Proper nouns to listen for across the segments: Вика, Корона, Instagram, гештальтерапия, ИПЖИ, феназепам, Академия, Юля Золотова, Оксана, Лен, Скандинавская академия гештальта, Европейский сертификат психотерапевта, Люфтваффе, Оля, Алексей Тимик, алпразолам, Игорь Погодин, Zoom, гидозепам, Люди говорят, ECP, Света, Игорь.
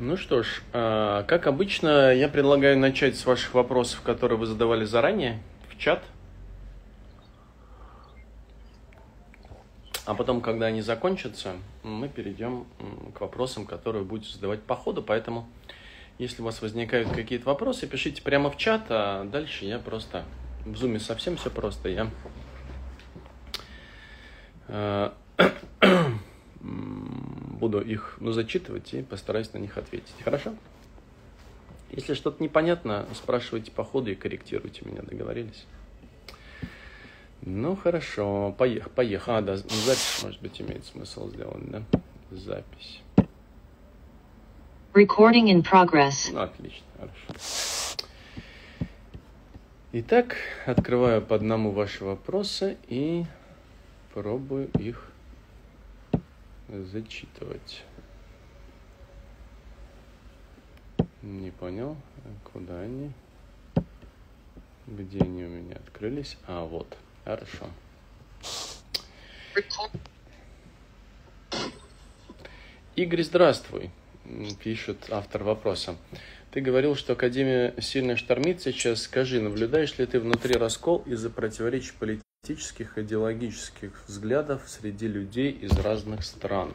Ну что ж, как обычно, я предлагаю начать с ваших вопросов, которые вы задавали заранее в чат. А потом, когда они закончатся, мы перейдем к вопросам, которые будете задавать по ходу. Поэтому, если у вас возникают какие-то вопросы, пишите прямо в чат, а дальше я просто... В зуме совсем все просто. Я буду их зачитывать и постараюсь на них ответить. Хорошо? Если что-то непонятно, спрашивайте по ходу и корректируйте меня. Договорились? Ну, хорошо. Поехали. А, да, запись, может быть, имеет смысл сделать, да? Запись. Recording in progress. Ну, отлично, хорошо. Итак, открываю по одному ваши вопросы и пробую их зачитывать. Не понял, куда они? Где они у меня открылись? А, вот. Хорошо. Игорь, здравствуй, пишет автор вопроса. Ты говорил, что Академия сильно штормит сейчас. Скажи, наблюдаешь ли ты внутри раскол из-за противоречий политических, идеологических взглядов среди людей из разных стран?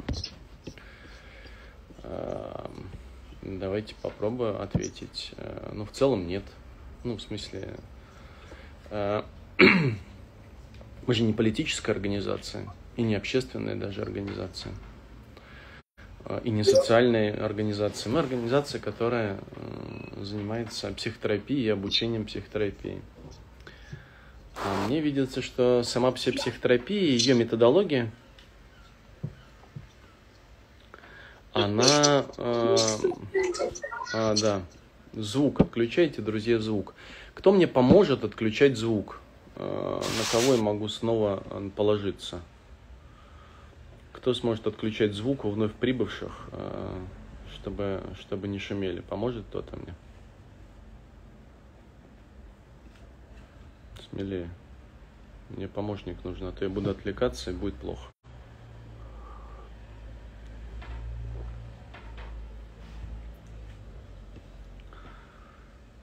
Давайте попробую ответить. Ну, в целом нет. Ну, в смысле, мы же не политическая организация, и не общественная даже организация, и не социальная организация. Мы организация, которая занимается психотерапией и обучением психотерапии. Мне видится, что сама психотерапия и ее методология, она... да. Звук. Отключайте, друзья, звук. Кто мне поможет отключать звук? На кого я могу снова положиться? Кто сможет отключать звук у вновь прибывших, чтобы не шумели? Поможет кто-то мне? Смелее. Мне помощник нужен, а то я буду отвлекаться, и будет плохо.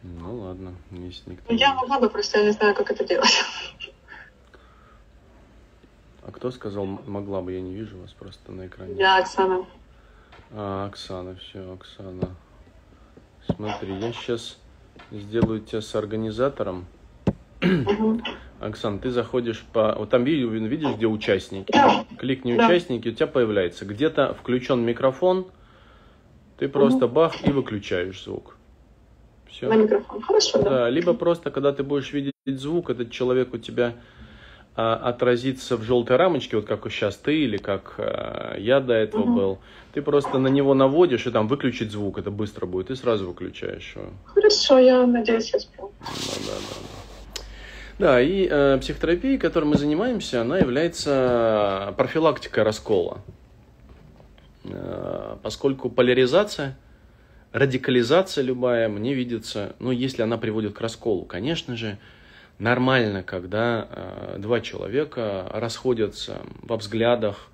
Ну ладно, если никто... Я могла бы, просто я не знаю, как это делать. А кто сказал «могла бы»? Я не вижу вас просто на экране. Я Оксана. А, Оксана, все, Оксана. Смотри, я сейчас сделаю тебя с организатором. Угу. Оксан, ты заходишь по... Вот там видишь, где участники? Да. Кликни «Участники», у тебя появляется. Где-то включен микрофон, ты просто бах и выключаешь звук. Все. На микрофон. Хорошо, да. Либо просто, когда ты будешь видеть звук, этот человек у тебя отразится в желтой рамочке, вот как сейчас ты или как я до этого был. Ты просто на него наводишь и там выключить звук, это быстро будет, и сразу выключаешь его. Хорошо, я надеюсь, я справлюсь. Да, и психотерапия, которой мы занимаемся, она является профилактикой раскола. Поскольку поляризация... Радикализация любая, мне видится, ну, если она приводит к расколу, конечно же, нормально, когда два человека расходятся во взглядах,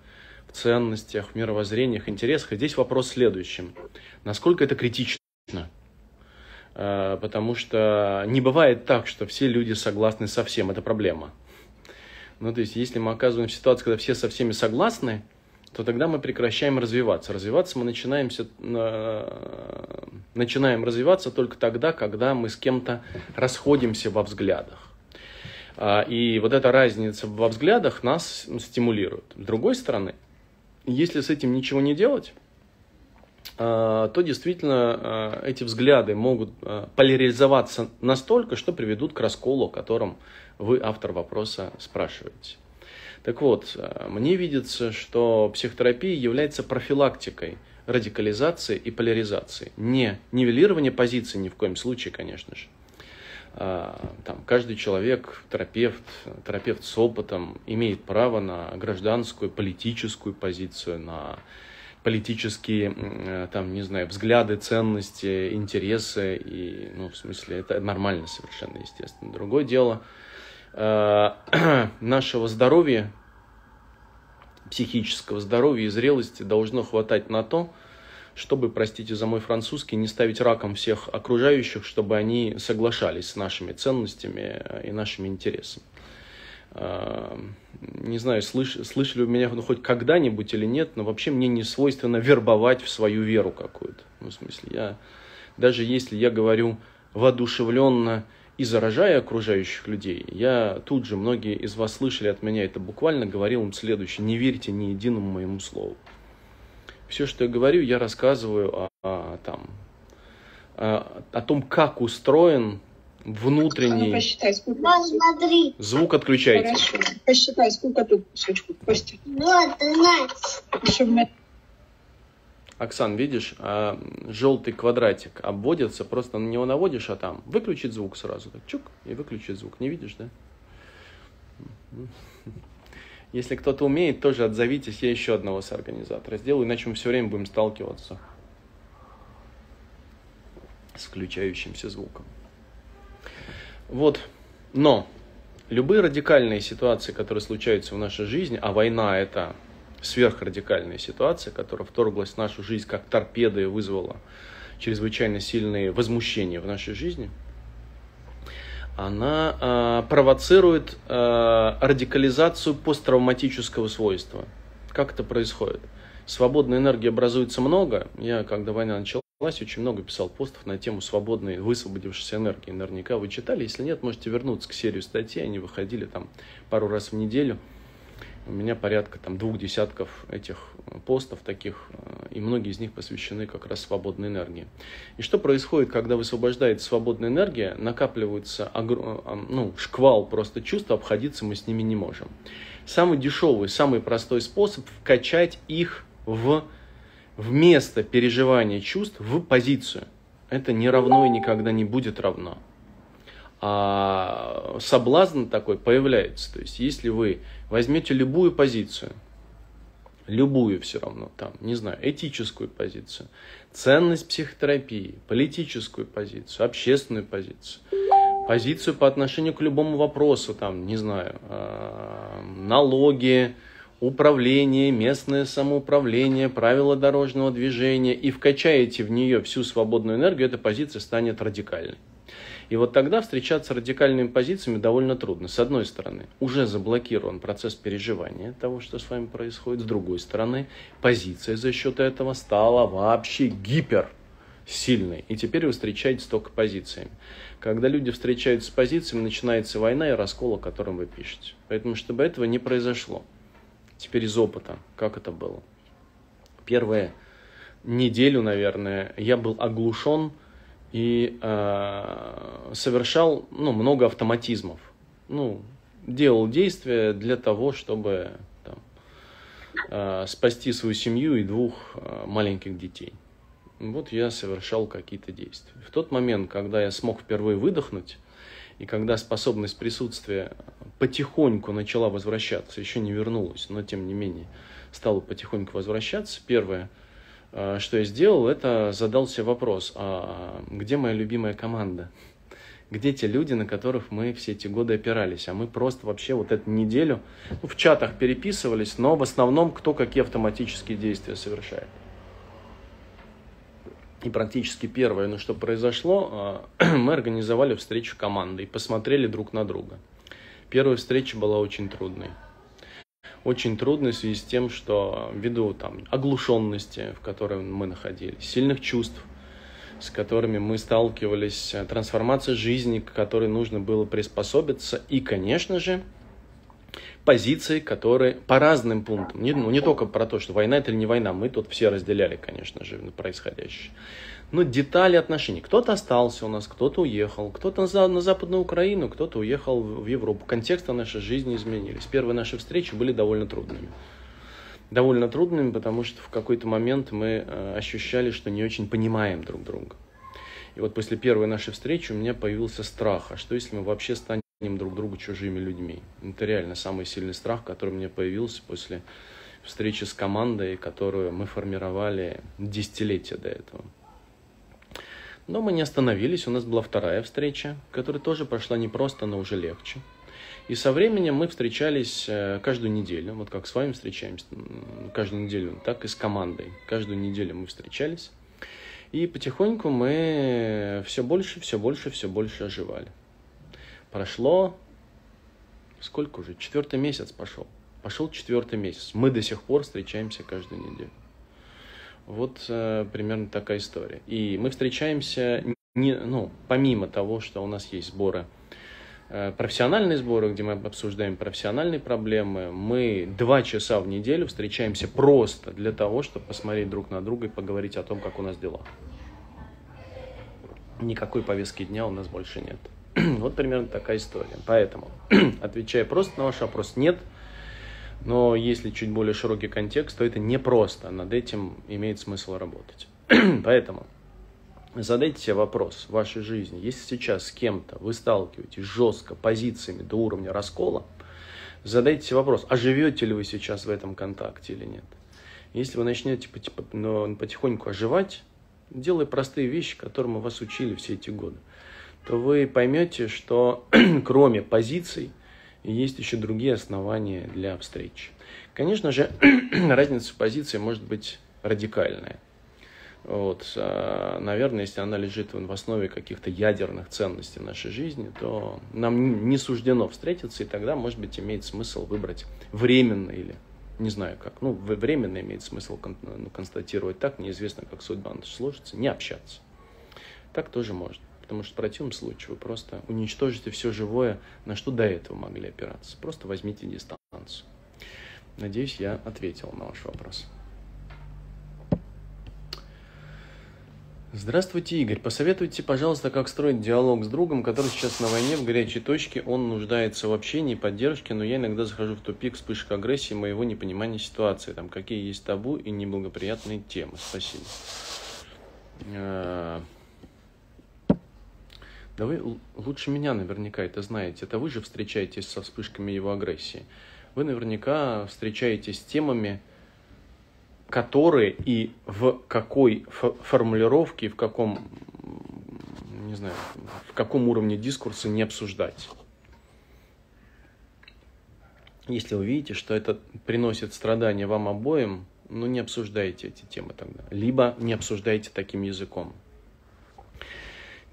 в ценностях, в мировоззрениях, интересах. И здесь вопрос в следующем. Насколько это критично? Потому что не бывает так, что все люди согласны со всем, это проблема. Ну, то есть, если мы оказываемся в ситуации, когда все со всеми согласны, то тогда мы прекращаем развиваться. Развиваться мы начинаем развиваться только тогда, когда мы с кем-то расходимся во взглядах. И вот эта разница во взглядах нас стимулирует. С другой стороны, если с этим ничего не делать, то действительно эти взгляды могут поляризоваться настолько, что приведут к расколу, о котором вы, автор вопроса, спрашиваете. Так вот, мне видится, что психотерапия является профилактикой радикализации и поляризации. Не нивелирование позиций ни в коем случае, конечно же. Там, каждый человек, терапевт с опытом, имеет право на гражданскую, политическую позицию, на политические, там, не знаю, взгляды, ценности, интересы. И, ну, в смысле, это нормально совершенно, естественно. Другое дело... нашего здоровья, психического здоровья и зрелости должно хватать на то, чтобы, простите за мой французский, не ставить раком всех окружающих, чтобы они соглашались с нашими ценностями и нашими интересами. Не знаю, слышали у меня хоть когда-нибудь или нет, но вообще мне не свойственно вербовать в свою веру какую-то. Ну, в смысле, даже если я говорю воодушевленно и заражая окружающих людей, я тут же, многие из вас слышали от меня это буквально, говорил им следующее: не верьте ни единому моему слову. Все, что я говорю, я рассказываю о том, как устроен внутренний... Посчитай, сколько... Звук отключайте. Хорошо. Посчитай, сколько тут кусочков, Костя. Вот, Оксан, видишь, желтый квадратик обводится, просто на него наводишь, а там выключить звук сразу. Так, чук, и выключить звук. Не видишь, да? Если кто-то умеет, тоже отзовитесь, я еще одного соорганизатора сделаю, иначе мы все время будем сталкиваться с включающимся звуком. Вот, но любые радикальные ситуации, которые случаются в нашей жизни, а война – это сверхрадикальная ситуация, которая вторглась в нашу жизнь как торпеда и вызвала чрезвычайно сильные возмущения в нашей жизни, она провоцирует радикализацию посттравматического свойства. Как это происходит? Свободной энергии образуется много. Я, когда война началась, очень много писал постов на тему свободной, высвободившейся энергии. Наверняка вы читали. Если нет, можете вернуться к серии статей. Они выходили там пару раз в неделю. У меня порядка там 2 десятков этих постов таких, и многие из них посвящены как раз свободной энергии. И что происходит, когда высвобождается свободная энергия, накапливается шквал просто чувств, обходиться мы с ними не можем. Самый дешевый, самый простой способ вкачать их вместо переживания чувств в позицию. Это не равно и никогда не будет равно. А соблазн такой появляется. То есть, если вы возьмете любую позицию, любую все равно, там, не знаю, этическую позицию, ценность психотерапии, политическую позицию, общественную позицию, позицию по отношению к любому вопросу, там, не знаю, налоги, управление, местное самоуправление, правила дорожного движения, и вкачаете в нее всю свободную энергию, эта позиция станет радикальной. И вот тогда встречаться с радикальными позициями довольно трудно. С одной стороны, уже заблокирован процесс переживания того, что с вами происходит. С другой стороны, позиция за счет этого стала вообще гиперсильной. И теперь вы встречаетесь только позициями. Когда люди встречаются с позициями, начинается война и раскол, о котором вы пишете. Поэтому, чтобы этого не произошло, теперь из опыта, как это было. Первую неделю, наверное, я был оглушен и совершал много автоматизмов. Делал действия для того, чтобы спасти свою семью и 2 маленьких детей. Вот я совершал какие-то действия. В тот момент, когда я смог впервые выдохнуть, и когда способность присутствия потихоньку начала возвращаться, еще не вернулась, но тем не менее стала потихоньку возвращаться, первое, что я сделал, это задал себе вопрос: а где моя любимая команда? Где те люди, на которых мы все эти годы опирались? А мы просто вообще вот эту неделю в чатах переписывались, но в основном кто какие автоматические действия совершает. И практически первое, что произошло, мы организовали встречу команды и посмотрели друг на друга. Первая встреча была очень трудной. Очень трудно в связи с тем, что ввиду оглушенности, в которой мы находились, сильных чувств, с которыми мы сталкивались, трансформация жизни, к которой нужно было приспособиться, и, конечно же, позиции, которые по разным пунктам, не только про то, что война это или не война, мы тут все разделяли, конечно же, происходящее, но детали отношений. Кто-то остался у нас, кто-то уехал, кто-то на Западную Украину, кто-то уехал в Европу. Контексты нашей жизни изменились. Первые наши встречи были довольно трудными. Довольно трудными, потому что в какой-то момент мы ощущали, что не очень понимаем друг друга. И вот после первой нашей встречи у меня появился страх, а что если мы вообще станем друг другу чужими людьми? Это реально самый сильный страх, который у меня появился после встречи с командой, которую мы формировали десятилетия до этого. Но мы не остановились, у нас была вторая встреча, которая тоже прошла непросто, но уже легче. И со временем мы встречались каждую неделю, вот как с вами встречаемся каждую неделю, так и с командой. Каждую неделю мы встречались, и потихоньку мы все больше оживали. Прошло, сколько уже, четвертый месяц пошел. Пошел четвертый месяц, мы до сих пор встречаемся каждую неделю. Вот примерно такая история. И мы встречаемся, помимо того, что у нас есть сборы, профессиональные сборы, где мы обсуждаем профессиональные проблемы, мы 2 часа в неделю встречаемся просто для того, чтобы посмотреть друг на друга и поговорить о том, как у нас дела. Никакой повестки дня у нас больше нет. Вот примерно такая история. Поэтому, отвечая просто на ваш вопрос, нет. Но если чуть более широкий контекст, то это непросто. Над этим имеет смысл работать. Поэтому задайте себе вопрос в вашей жизни. Если сейчас с кем-то вы сталкиваетесь жестко, позициями до уровня раскола, задайте себе вопрос, а живете ли вы сейчас в этом контакте или нет. Если вы начнете потихоньку оживать, делая простые вещи, которым вас учили все эти годы, то вы поймете, что кроме позиций, есть еще другие основания для встреч. Конечно же, разница в позиции может быть радикальная. Вот, наверное, если она лежит в основе каких-то ядерных ценностей в нашей жизни, то нам не суждено встретиться, и тогда, может быть, имеет смысл выбрать временно или, не знаю как, временно имеет смысл констатировать так, неизвестно, как судьба сложится, не общаться. Так тоже можно. Потому что в противном случае вы просто уничтожите все живое, на что до этого могли опираться. Просто возьмите дистанцию. Надеюсь, я ответил на ваш вопрос. Здравствуйте, Игорь. Посоветуйте, пожалуйста, как строить диалог с другом, который сейчас на войне, в горячей точке. Он нуждается в общении и поддержке, но я иногда захожу в тупик вспышек агрессии, моего непонимания ситуации. Там какие есть табу и неблагоприятные темы. Спасибо. Да вы лучше меня наверняка это знаете. Это вы же встречаетесь со вспышками его агрессии. Вы наверняка встречаетесь с темами, которые и в какой формулировке, в каком, не знаю, в каком уровне дискурса не обсуждать. Если вы видите, что это приносит страдания вам обоим, не обсуждайте эти темы тогда. Либо не обсуждайте таким языком.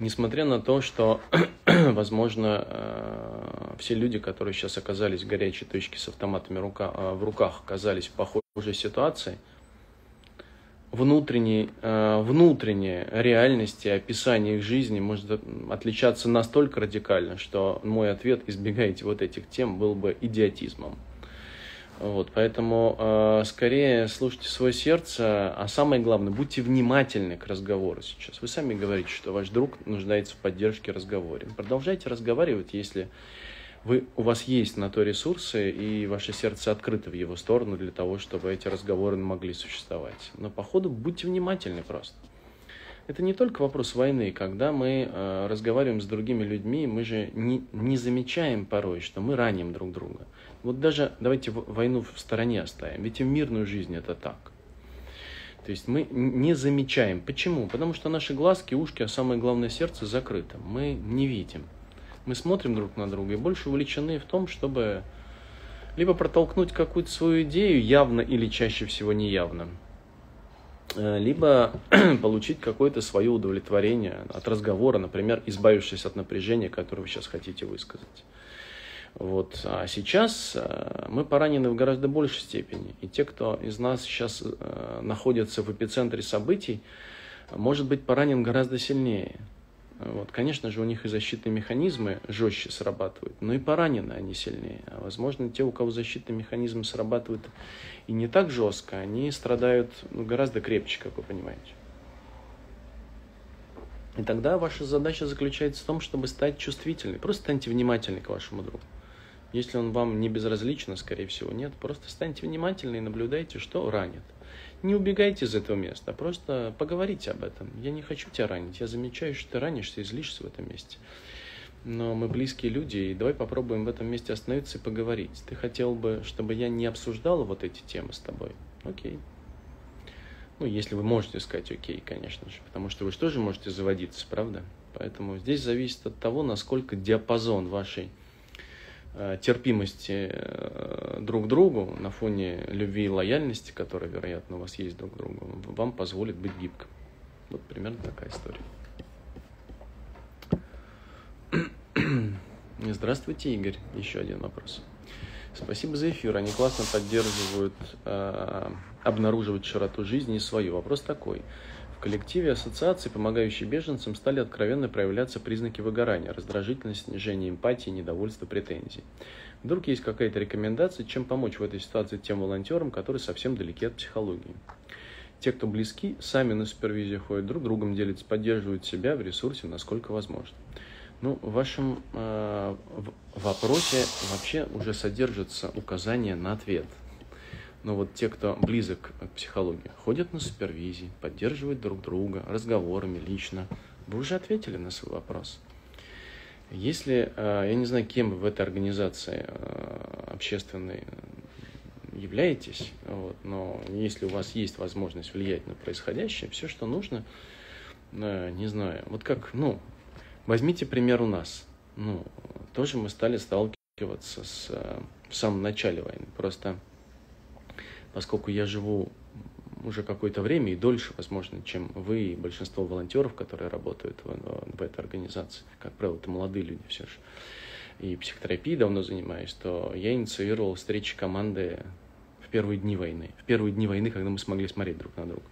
Несмотря на то, что, возможно, все люди, которые сейчас оказались в горячей точке с автоматами в руках, оказались в похожей ситуации, внутренние реальности, описание их жизни может отличаться настолько радикально, что мой ответ «избегайте вот этих тем» был бы идиотизмом. Вот, поэтому скорее слушайте свое сердце, а самое главное, будьте внимательны к разговору сейчас. Вы сами говорите, что ваш друг нуждается в поддержке разговора. Продолжайте разговаривать, если у вас есть на то ресурсы, и ваше сердце открыто в его сторону для того, чтобы эти разговоры могли существовать. Но по ходу будьте внимательны просто. Это не только вопрос войны. Когда мы разговариваем с другими людьми, мы же не замечаем порой, что мы раним друг друга. Вот даже давайте войну в стороне оставим, ведь и в мирную жизнь это так. То есть мы не замечаем. Почему? Потому что наши глазки, ушки, а самое главное сердце закрыто. Мы не видим. Мы смотрим друг на друга и больше увлечены в том, чтобы либо протолкнуть какую-то свою идею явно или чаще всего неявно, либо получить какое-то свое удовлетворение от разговора, например, избавившись от напряжения, которое вы сейчас хотите высказать. Вот. А сейчас мы поранены в гораздо большей степени. И те, кто из нас сейчас находится в эпицентре событий, может быть поранен гораздо сильнее. Вот. Конечно же, у них и защитные механизмы жестче срабатывают, но и поранены они сильнее. А возможно, те, у кого защитные механизмы срабатывают и не так жестко, они страдают гораздо крепче, как вы понимаете. И тогда ваша задача заключается в том, чтобы стать чувствительной. Просто станьте внимательны к вашему другу. Если он вам не безразличен, скорее всего, нет, просто станьте внимательны и наблюдайте, что ранит. Не убегайте из этого места, просто поговорите об этом. Я не хочу тебя ранить, я замечаю, что ты ранишься и злишься в этом месте. Но мы близкие люди, и давай попробуем в этом месте остановиться и поговорить. Ты хотел бы, чтобы я не обсуждала вот эти темы с тобой? Окей. Если вы можете сказать окей, конечно же, потому что вы же тоже можете заводиться, правда? Поэтому здесь зависит от того, насколько диапазон вашей терпимости друг к другу на фоне любви и лояльности, которая, вероятно, у вас есть друг к другу, вам позволит быть гибким. Вот примерно такая история. Здравствуйте, Игорь. Еще один вопрос. Спасибо за эфир. Они классно поддерживают обнаруживать широту жизни и свою. Вопрос такой. В коллективе ассоциаций, помогающие беженцам, стали откровенно проявляться признаки выгорания, раздражительность, снижение эмпатии, недовольство, претензий. Вдруг есть какая-то рекомендация, чем помочь в этой ситуации тем волонтерам, которые совсем далеки от психологии? Те, кто близки, сами на супервизию ходят, друг другом делятся, поддерживают себя в ресурсе, насколько возможно. Ну, в вашем вопросе вообще уже содержится указание на ответ. Но вот те, кто близок к психологии, ходят на супервизии, поддерживают друг друга разговорами лично. Вы уже ответили на свой вопрос. Если, я не знаю, кем вы в этой организации общественной являетесь, вот, но если у вас есть возможность влиять на происходящее, все, что нужно, не знаю, вот как, ну, возьмите пример у нас. Ну, тоже мы стали сталкиваться с, в самом начале войны. Просто поскольку я живу уже какое-то время и дольше, возможно, чем вы и большинство волонтеров, которые работают в этой организации, как правило, это молодые люди все же, и психотерапией давно занимаюсь, то я инициировал встречи команды в первые дни войны. В первые дни войны, когда мы смогли смотреть друг на друга.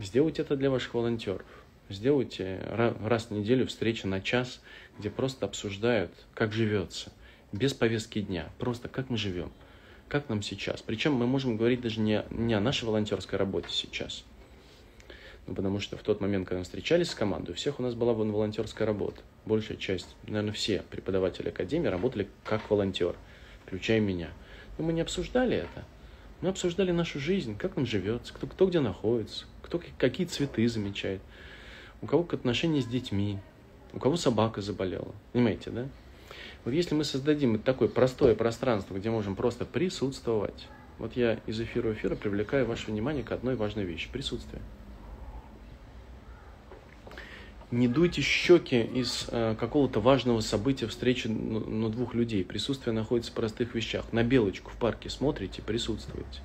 Сделайте это для ваших волонтеров. Сделайте раз в неделю встречу на час, где просто обсуждают, как живется, без повестки дня, просто как мы живем. Как нам сейчас? Причем мы можем говорить даже не о нашей волонтерской работе сейчас. Ну, потому что в тот момент, когда мы встречались с командой, у всех у нас была бы волонтерская работа. Большая часть, наверное, все преподаватели Академии работали как волонтер, включая меня. Но мы не обсуждали это. Мы обсуждали нашу жизнь, как нам живется, кто где находится, кто какие цветы замечает, у кого отношения с детьми, у кого собака заболела. Понимаете, да? Вот если мы создадим такое простое пространство, где можем просто присутствовать. Вот я из эфира в эфир привлекаю ваше внимание к одной важной вещи – присутствие. Не дуйте щеки из какого-то важного события, встречи на двух людей. Присутствие находится в простых вещах. На белочку в парке смотрите – присутствуете.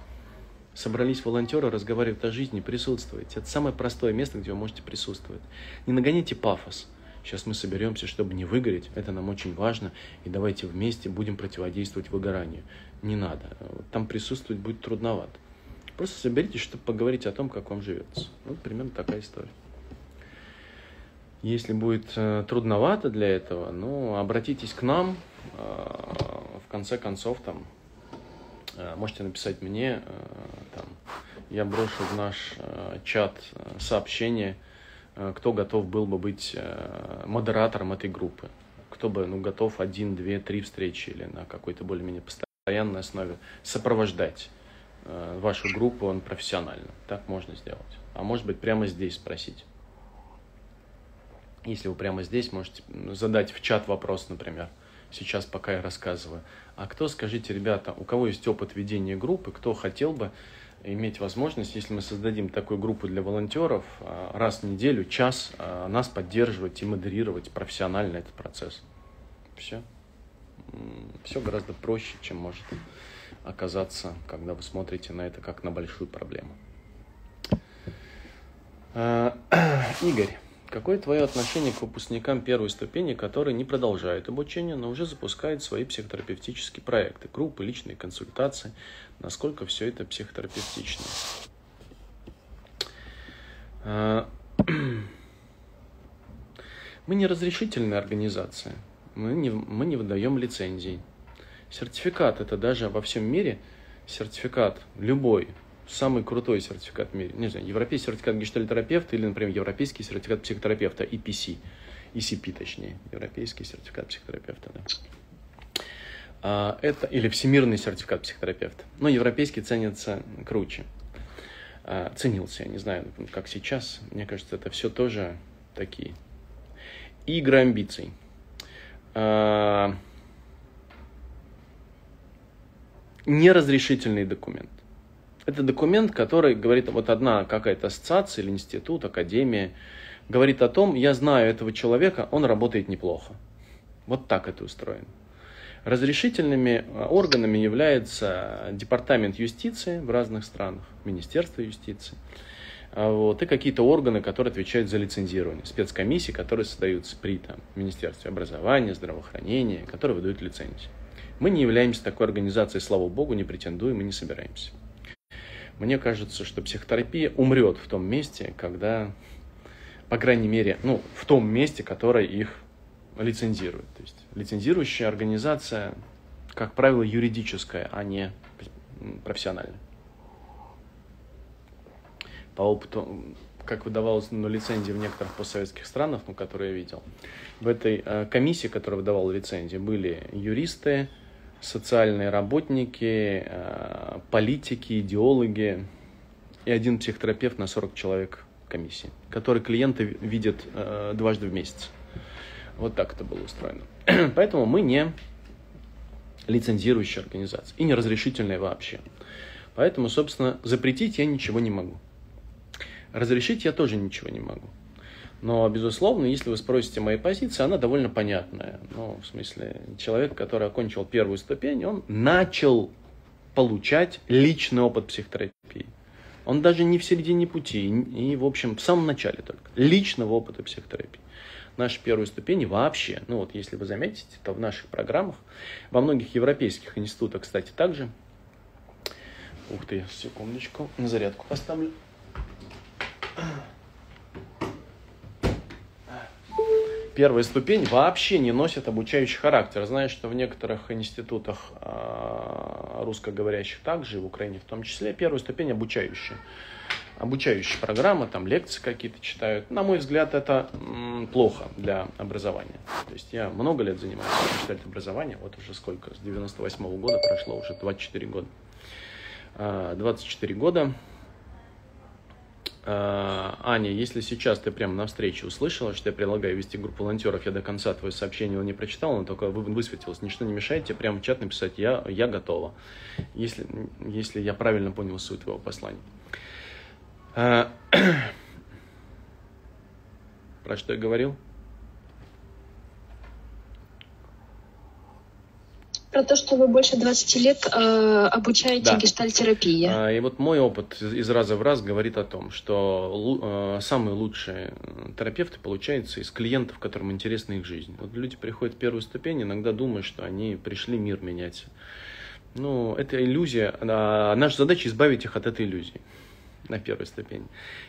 Собрались волонтеры, разговаривают о жизни – присутствуете. Это самое простое место, где вы можете присутствовать. Не нагоните пафос. Сейчас мы соберемся, чтобы не выгореть, это нам очень важно, и давайте вместе будем противодействовать выгоранию. Не надо, там присутствовать будет трудновато. Просто соберитесь, чтобы поговорить о том, как вам живется. Вот примерно такая история. Если будет трудновато для этого, ну, обратитесь к нам, в конце концов, там, можете написать мне, там, я брошу в наш чат сообщение, кто готов был бы быть модератором этой группы, кто бы готов 1, 2, 3 встречи или на какой-то более-менее постоянной основе сопровождать вашу группу профессионально. Так можно сделать. А может быть, прямо здесь спросить. Если вы прямо здесь можете задать в чат вопрос, например, сейчас пока я рассказываю. А кто, скажите, ребята, у кого есть опыт ведения группы, кто хотел бы иметь возможность, если мы создадим такую группу для волонтеров, раз в неделю, час, нас поддерживать и модерировать профессионально этот процесс. Все. Все гораздо проще, чем может оказаться, когда вы смотрите на это как на большую проблему. Игорь, какое твое отношение к выпускникам первой ступени, которые не продолжают обучение, но уже запускают свои психотерапевтические проекты, группы, личные консультации, насколько все это психотерапевтично? Мы не разрешительная организация, мы не выдаем лицензий. Сертификат – это даже во всем мире сертификат любой. Самый крутой сертификат в мире. Не знаю, Европейский сертификат гештальтерапевта или, например, Европейский сертификат психотерапевта, ECP, точнее, Европейский сертификат психотерапевта, да. Это, или Всемирный сертификат психотерапевта. Но европейский ценится круче. Ценился, я не знаю, как сейчас. Мне кажется, это все тоже такие игры амбиций. Неразрешительный документ. Это документ, который говорит, вот одна какая-то ассоциация или институт, академия, говорит о том, я знаю этого человека, он работает неплохо. Вот так это устроено. Разрешительными органами являются департамент юстиции в разных странах, Министерство юстиции, вот, и какие-то органы, которые отвечают за лицензирование, спецкомиссии, которые создаются при там, Министерстве образования, здравоохранения, которые выдают лицензии. Мы не являемся такой организацией, слава богу, не претендуем и не собираемся. Мне кажется, что психотерапия умрет в том месте, когда, по крайней мере, ну, в том месте, которое их лицензирует. То есть лицензирующая организация, как правило, юридическая, а не профессиональная. По опыту, как выдавалось лицензии в некоторых постсоветских странах, ну, которые я видел, в этой комиссии, которая выдавала лицензии, были юристы, социальные работники, политики, идеологи и один психотерапевт на 40 человек комиссии, который клиенты видят дважды в месяц. Вот так это было устроено. Поэтому мы не лицензирующая организация и не разрешительная вообще. Поэтому, собственно, запретить я ничего не могу. Разрешить я тоже ничего не могу. Но, безусловно, если вы спросите мои позиции, она довольно понятная. Ну, в смысле, человек, который окончил первую ступень, он начал получать личный опыт психотерапии. Он даже не в середине пути, и, в общем, в самом начале только. Личного опыта психотерапии. Наши первые ступени вообще, ну вот если вы заметите, то в наших программах, во многих европейских институтах, кстати, также. Ух ты, секундочку, на зарядку поставлю. Первая ступень вообще не носит обучающий характер. Знаю, что в некоторых институтах русскоговорящих также, и в Украине в том числе, первая ступень обучающая. Обучающая программа, там лекции какие-то читают. На мой взгляд, это плохо для образования. То есть я много лет занимаюсь гештальт образованием, вот уже сколько, с 98-го года прошло уже 24 года. 24 года. Аня, если сейчас ты прямо на встрече услышала, что я предлагаю вести группу волонтеров, я до конца твое сообщение не прочитал, но только высветилось. Ничто не мешает тебе прямо в чат написать «я готова», если я правильно понял суть твоего послания. Про что я говорил? Про то, что вы больше 20 лет обучаете гештальтерапии. И вот мой опыт из раза в раз говорит о том, что самые лучшие терапевты получаются из клиентов, которым интересна их жизнь. Вот люди приходят в первую ступень, иногда думают, что они пришли мир менять. Ну, это иллюзия. Наша задача избавить их от этой иллюзии на первой ступени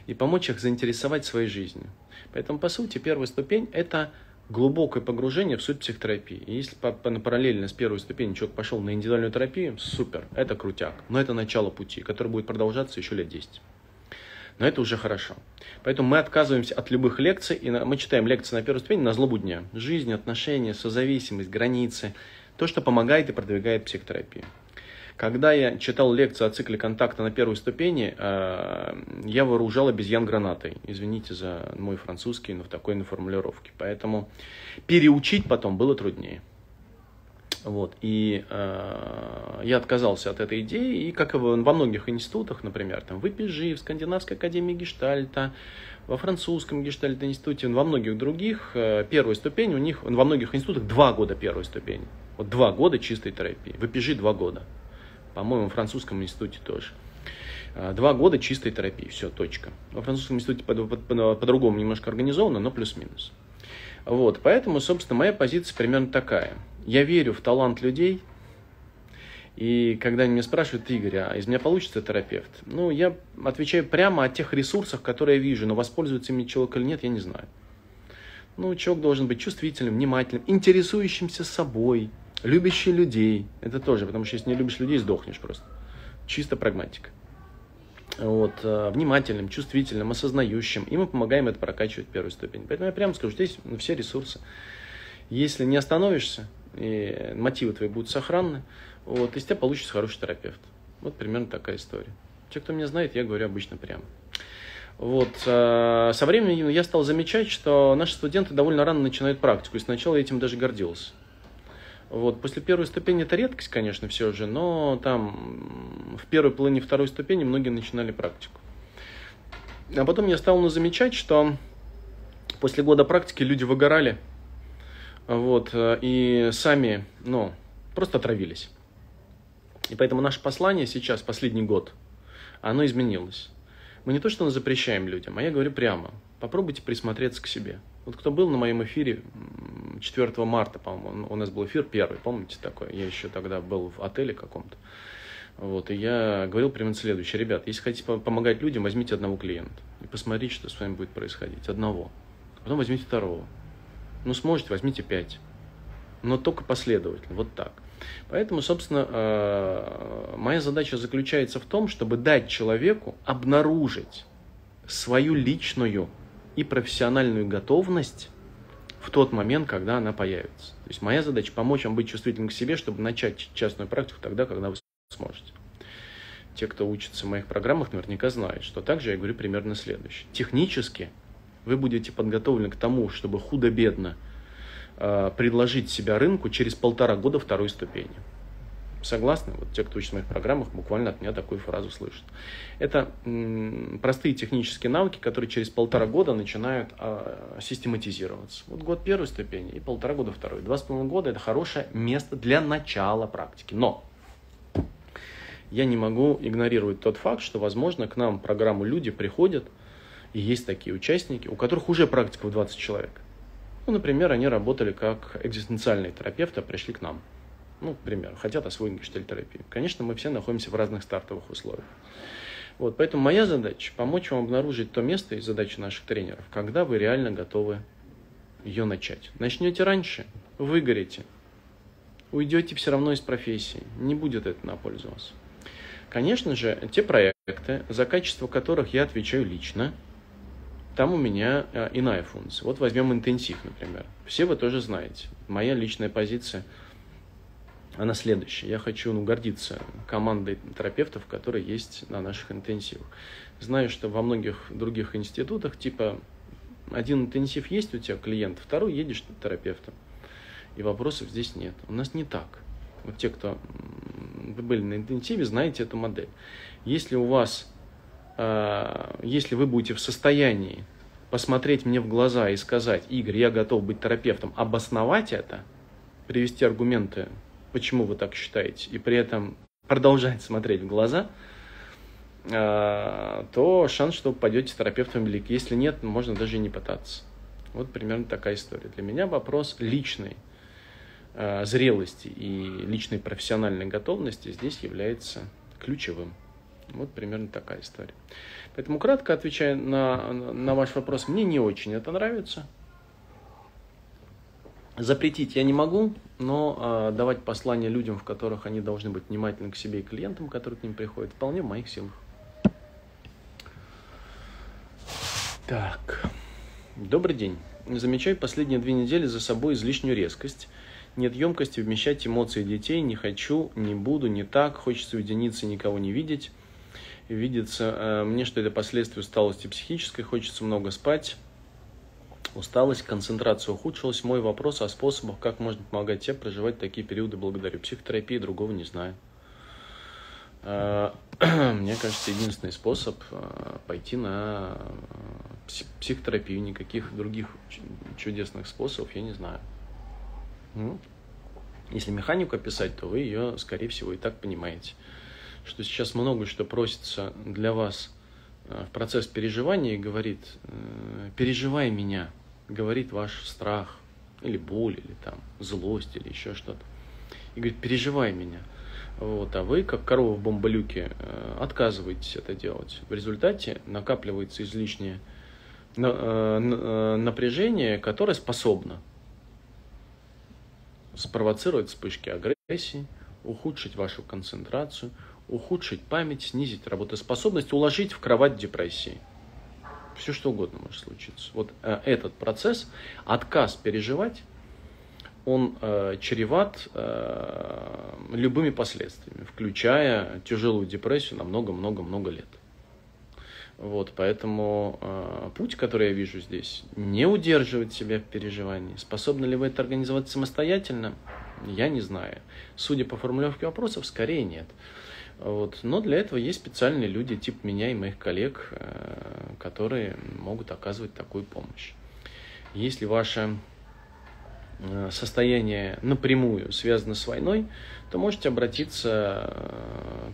и помочь их заинтересовать своей жизнью. Поэтому, по сути, первая ступень – это глубокое погружение в суть психотерапии. И если параллельно с первой ступени человек пошел на индивидуальную терапию, супер, это крутяк. Но это начало пути, который будет продолжаться еще лет 10. Но это уже хорошо. Поэтому мы отказываемся от любых лекций, и мы читаем лекции на первой ступени на злобу дня. Жизнь, отношения, созависимость, границы. То, что помогает и продвигает психотерапию. Когда я читал лекцию о цикле контакта на первой ступени, я вооружал обезьян гранатой. Извините за мой французский, но в такой на формулировке. Поэтому переучить потом было труднее. Вот. И я отказался от этой идеи. И как и во многих институтах, например, там, в ИПЖИ, в Скандинавской академии гештальта, во французском гештальт-институте, во многих других, первая ступень у них, во многих институтах 2 года первой ступени. Вот 2 года чистой терапии. В ИПЖИ 2 года. По-моему, в французском институте тоже. 2 года чистой терапии, все, точка. Во французском институте по-другому немножко организовано, но плюс-минус. Вот, поэтому, собственно, моя позиция примерно такая. Я верю в талант людей, и когда они меня спрашивают, Игорь, а из меня получится терапевт? Ну, я отвечаю прямо о тех ресурсах, которые я вижу, но воспользуется ими человек или нет, я не знаю. Ну, человек должен быть чувствительным, внимательным, интересующимся собой. Любящие людей, это тоже, потому что если не любишь людей, сдохнешь просто. Чисто прагматика. Вот, внимательным, чувствительным, осознающим, и мы помогаем это прокачивать первую ступень. Поэтому я прямо скажу, здесь все ресурсы. Если не остановишься, и мотивы твои будут сохранны, вот, из тебя получится хороший терапевт. Вот примерно такая история. Те, кто меня знает, я говорю обычно прямо. Вот, со временем я стал замечать, что наши студенты довольно рано начинают практику, и сначала я этим даже гордился. Вот, после первой ступени это редкость, конечно, все же, но там в первой половине второй ступени многие начинали практику. А потом я стал замечать, что после года практики люди выгорали, вот, и сами, ну, Просто отравились. И поэтому наше послание сейчас, последний год, оно изменилось. Мы не то что запрещаем людям, а я говорю прямо. Попробуйте присмотреться к себе. Вот кто был на моем эфире 4 марта, по-моему, у нас был эфир первый, помните такой? Я еще тогда был в отеле каком-то. Вот, и я говорил примерно следующее. Ребят, если хотите помогать людям, возьмите одного клиента и посмотрите, что с вами будет происходить. Одного. Потом возьмите второго. Ну, сможете, возьмите 5. Но только последовательно. Вот так. Поэтому, собственно, моя задача заключается в том, чтобы дать человеку обнаружить свою личную и профессиональную готовность в тот момент, когда она появится. То есть моя задача помочь вам быть чувствительным к себе, чтобы начать частную практику тогда, когда вы сможете. Те, кто учится в моих программах, наверняка знают, что также я говорю примерно следующее. Технически вы будете подготовлены к тому, чтобы худо-бедно предложить себя рынку через 1,5 года второй ступени. Согласны? Вот те, кто учится в моих программах, буквально от меня такую фразу слышат. Это простые технические навыки, которые через 1,5 года начинают систематизироваться. Вот год первой ступени и 1,5 года второй. 2,5 года – это хорошее место для начала практики. Но я не могу игнорировать тот факт, что, возможно, к нам в программу люди приходят, и есть такие участники, у которых уже практика в 20 человек. Ну, например, они работали как экзистенциальные терапевты, а пришли к нам. Ну, к примеру, хотят освоить гештальтерапию. Конечно, мы все находимся в разных стартовых условиях. Вот, поэтому моя задача – помочь вам обнаружить то место и задача наших тренеров, когда вы реально готовы ее начать. Начнете раньше – выгорите, уйдете все равно из профессии, не будет это на пользу вас. Конечно же, те проекты, за качество которых я отвечаю лично, там у меня иная функция. Вот возьмем интенсив, например. Все вы тоже знаете. Моя личная позиция – она следующая. Я хочу гордиться командой терапевтов, которые есть на наших интенсивах. Знаю, что во многих других институтах, типа, один интенсив есть у тебя клиент, второй едешь к терапевту. И вопросов здесь нет. У нас не так. Вот те, кто вы были на интенсиве, знаете эту модель. Если у вас, если вы будете в состоянии посмотреть мне в глаза и сказать, Игорь, я готов быть терапевтом, обосновать это, привести аргументы, почему вы так считаете, и при этом продолжать смотреть в глаза, то шанс, что вы пойдете терапевтом, велик. Если нет, можно даже и не пытаться. Вот примерно такая история. Для меня вопрос личной зрелости и личной профессиональной готовности здесь является ключевым. Вот примерно такая история. Поэтому, кратко отвечая на ваш вопрос, мне не очень это нравится. Запретить я не могу, но давать послания людям, в которых они должны быть внимательны к себе и клиентам, которые к ним приходят, вполне в моих силах. Так. Добрый день. Замечаю последние 2 недели за собой излишнюю резкость. Нет емкости вмещать эмоции детей. Не хочу, не буду, не так. Хочется уединиться, никого не видеть. Видится мне, что это последствия усталости психической. Хочется много спать. Усталость, концентрация ухудшилась. Мой вопрос о способах, как можно помогать тебе проживать такие периоды. Благодарю. Психотерапии, другого не знаю. Мне кажется, единственный способ пойти на психотерапию. Никаких других чудесных способов я не знаю. Если механику описать, то вы ее, скорее всего, и так понимаете. Что сейчас многое, что просится для вас в процесс переживания и говорит, переживай меня, говорит ваш страх, или боль, или там злость, или еще что-то. И говорит, переживай меня. Вот, а вы, как корова в бомболюке, отказываетесь это делать. В результате накапливается излишнее напряжение, которое способно спровоцировать вспышки агрессии, ухудшить вашу концентрацию, ухудшить память, снизить работоспособность, уложить в кровать депрессии. Все что угодно может случиться. Вот этот процесс, отказ переживать, он чреват любыми последствиями, включая тяжелую депрессию на много-много-много лет. Вот, поэтому путь, который я вижу здесь, не удерживать себя в переживании. Способны ли вы это организовать самостоятельно, я не знаю. Судя по формулировке вопросов, скорее нет. Вот. Но для этого есть специальные люди, типа меня и моих коллег, которые могут оказывать такую помощь. Если ваша состояние напрямую связано с войной, то можете обратиться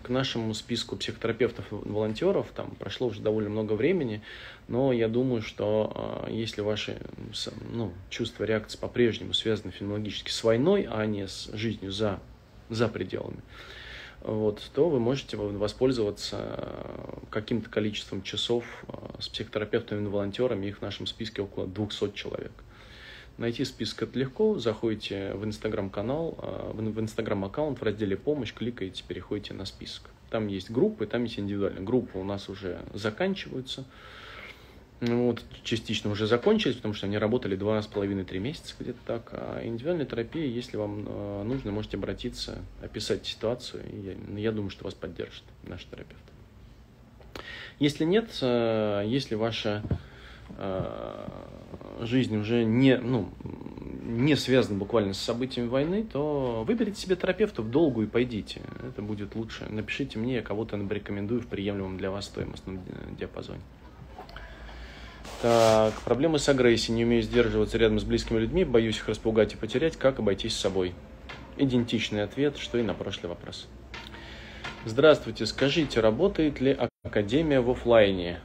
к нашему списку психотерапевтов-волонтеров. Там прошло уже довольно много времени, но я думаю, что если ваши чувства, реакции по-прежнему связаны феноменологически с войной, а не с жизнью за пределами, то вы можете воспользоваться каким-то количеством часов с психотерапевтами-волонтерами. Их в нашем списке около 200 человек. Найти список это легко. Заходите в инстаграм-канал, в инстаграм-аккаунт, в разделе «Помощь», кликаете, переходите на список. Там есть группы, там есть индивидуальные. Группы у нас уже заканчиваются. Частично уже закончились, потому что они работали 2,5-3 месяца, где-то так. А индивидуальная терапия, если вам нужно, можете обратиться, описать ситуацию. Я думаю, что вас поддержит наш терапевт. Если нет, если ваша жизнь уже не связана буквально с событиями войны, то выберите себе терапевта в долгую и пойдите. Это будет лучше. Напишите мне, я кого-то рекомендую в приемлемом для вас стоимостном диапазоне. Так, проблемы с агрессией. Не умею сдерживаться рядом с близкими людьми, боюсь их распугать и потерять. Как обойтись с собой? Идентичный ответ, что и на прошлый вопрос. Здравствуйте, скажите, работает ли Академия в офлайне?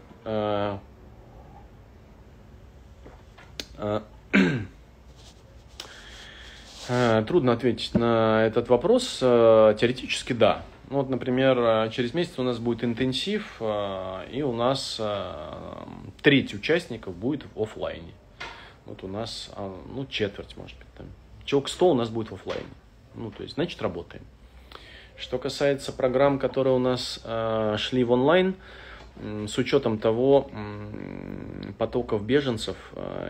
Трудно ответить на этот вопрос. Теоретически да. Например, через месяц у нас будет интенсив, и у нас треть участников будет в офлайне. У нас четверть, может быть, там. Человек 100 у нас будет в офлайне. Значит, работаем. Что касается программ, которые у нас шли в онлайн, с учетом того потоков беженцев,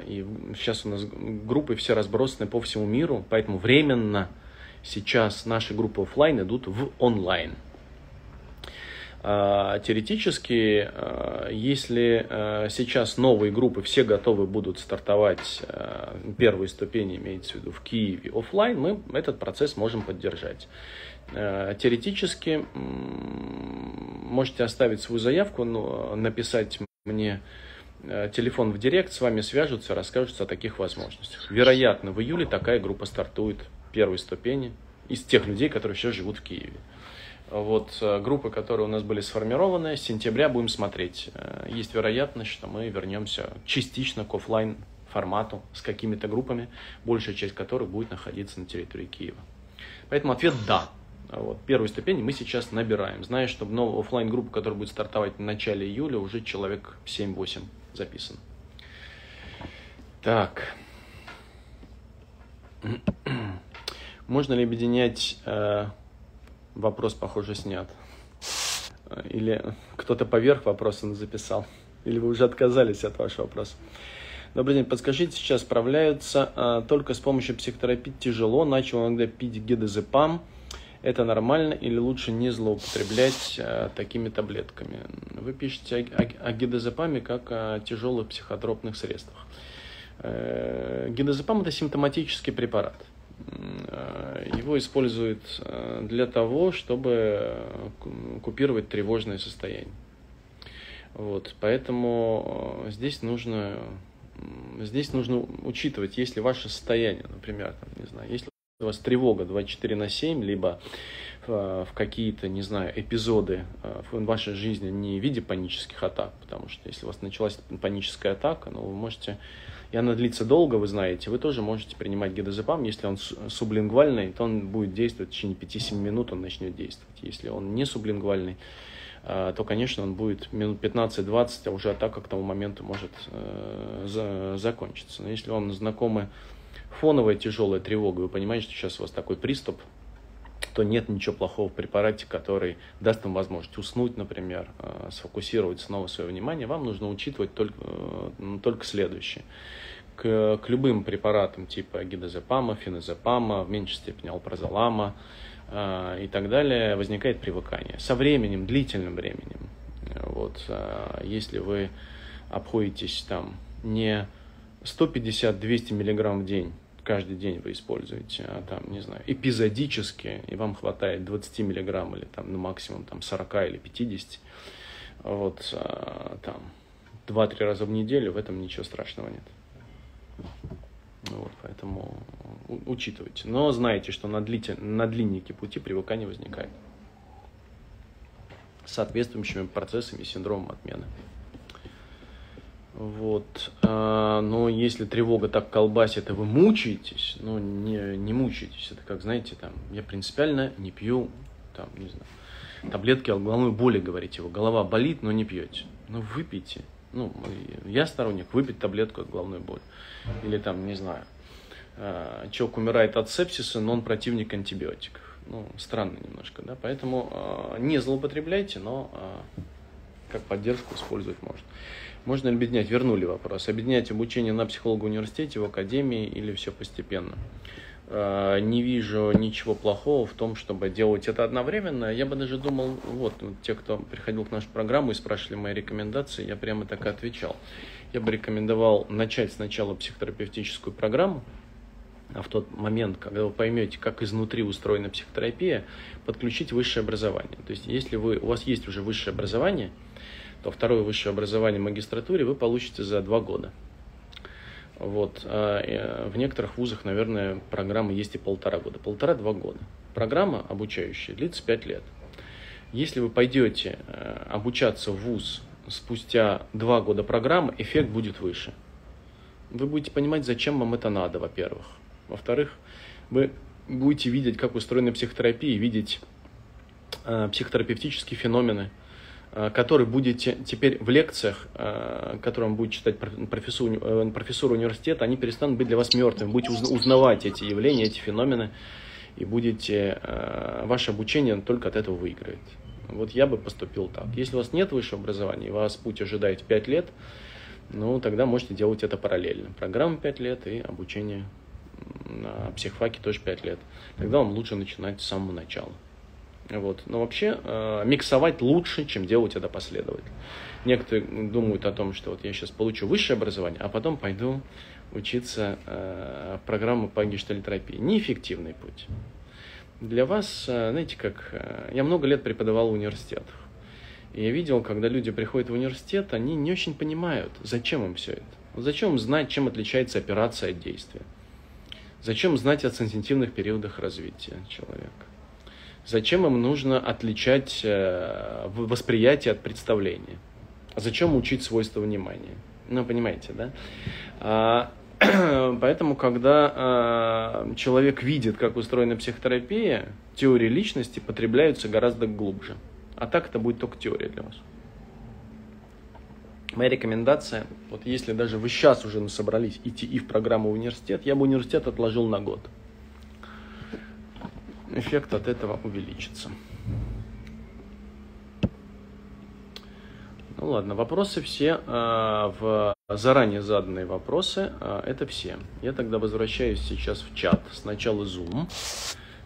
и сейчас у нас группы все разбросаны по всему миру, поэтому временно сейчас наши группы офлайн идут в онлайн. Теоретически, если сейчас новые группы все готовы будут стартовать, первые ступени, имеется в виду, в Киеве офлайн, мы этот процесс можем поддержать. Теоретически можете оставить свою заявку, написать мне телефон в директ, с вами свяжутся, расскажут о таких возможностях. Вероятно, в июле такая группа стартует первой ступени из тех людей, которые сейчас живут в Киеве. Группы, которые у нас были сформированы, с сентября будем смотреть. Есть вероятность, что мы вернемся частично к офлайн формату с какими-то группами, большая часть которых будет находиться на территории Киева. Поэтому ответ «да». Первую ступень мы сейчас набираем. Зная, что новая офлайн-группа, которая будет стартовать в начале июля, уже человек 7-8 записан. Так. Можно ли объединять... Вопрос, похоже, снят. Или кто-то поверх вопроса записал. Или вы уже отказались от вашего вопроса. Добрый день, подскажите, сейчас справляются только с помощью психотерапии тяжело. Начал иногда пить гидозепам. Это нормально или лучше не злоупотреблять такими таблетками? Вы пишете о гидозепаме как о тяжелых психотропных средствах. Гидозепам – это симптоматический препарат. Его используют для того, чтобы купировать тревожное состояние. Поэтому здесь нужно учитывать, если ваше состояние, например, если у вас тревога 24/7, либо в какие-то, эпизоды в вашей жизни не в виде панических атак, потому что если у вас началась паническая атака, вы можете... И она длится долго, вы знаете, вы тоже можете принимать гидозепам. Если он сублингвальный, то он будет действовать в течение 5-7 минут, он начнет действовать. Если он не сублингвальный, то, конечно, он будет минут 15-20, а уже атака к тому моменту может закончиться. Но если вам знакома фоновая тяжелая тревога, вы понимаете, что сейчас у вас такой приступ, то нет ничего плохого в препарате, который даст вам возможность уснуть, например, сфокусировать снова свое внимание. Вам нужно учитывать только следующее. К любым препаратам типа гидозепама, феназепама, в меньшей степени алпразолама и так далее возникает привыкание. Со временем, длительным временем. Если вы обходитесь не 150-200 мг в день, каждый день вы используете, эпизодически, и вам хватает 20 миллиграмм или максимум 40 или 50, 2-3 раза в неделю, в этом ничего страшного нет. Вот, поэтому учитывайте. Но знайте, что на длиннике пути привыкания возникает с соответствующими процессами и синдромом отмены. Вот. Но если тревога так колбасит, и вы мучаетесь, ну, не мучаетесь. Это как, знаете, там, я принципиально не пью, там, не знаю, таблетки от головной боли, говорите, его голова болит, но не пьете. Ну, выпейте. Ну, я сторонник выпить таблетку от головной боли. Или там, не знаю, человек умирает от сепсиса, но он противник антибиотиков. Ну, странно немножко, да? Поэтому не злоупотребляйте, но как поддержку использовать можно. Можно объединять, вернули вопрос. Объединять обучение на психолога в университете, в академии или все постепенно? Не вижу ничего плохого в том, чтобы делать это одновременно. Я бы даже думал, вот, те, кто приходил к нашу программу и спрашивали мои рекомендации, я прямо так и отвечал. Я бы рекомендовал начать сначала психотерапевтическую программу, а в тот момент, когда вы поймете, как изнутри устроена психотерапия, подключить высшее образование. То есть, если у вас есть уже высшее образование, то второе высшее образование в магистратуре вы получите за 2 года. Вот. В некоторых вузах, наверное, программы есть и 1,5 года. 1,5-2 года. Программа обучающая длится 5 лет. Если вы пойдете обучаться в вуз спустя 2 года программы, эффект будет выше. Вы будете понимать, зачем вам это надо, во-первых. Во-вторых, вы будете видеть, как устроена психотерапия, видеть психотерапевтические феномены, который будете теперь в лекциях, которым будет читать профессор университета, они перестанут быть для вас мертвыми. Будете узнавать эти явления, эти феномены, и будете, ваше обучение только от этого выиграет. Вот я бы поступил так. Если у вас нет высшего образования, и вас путь ожидает 5 лет, ну, тогда можете делать это параллельно. Программа 5 лет и обучение на психфаке тоже 5 лет. Тогда вам лучше начинать с самого начала. Вот. Но вообще миксовать лучше, чем делать это последовательно. Некоторые думают о том, что вот я сейчас получу высшее образование, а потом пойду учиться в программу по гештальтерапии. Неэффективный путь. Для вас, знаете, как... Я много лет преподавал в университетах. И я видел, когда люди приходят в университет, они не очень понимают, зачем им все это. Зачем им знать, чем отличается операция от действия? Зачем знать о сенситивных периодах развития человека? Зачем им нужно отличать восприятие от представления? Зачем учить свойства внимания? Ну, понимаете, да? Поэтому, когда человек видит, как устроена психотерапия, теории личности потребляются гораздо глубже. А так это будет только теория для вас. Моя рекомендация, вот если даже вы сейчас уже собрались идти и в программу в университет, я бы университет отложил на год. Эффект от этого увеличится. Ну ладно, вопросы все, заранее заданные вопросы, это все. Я тогда возвращаюсь сейчас в чат. Сначала Zoom,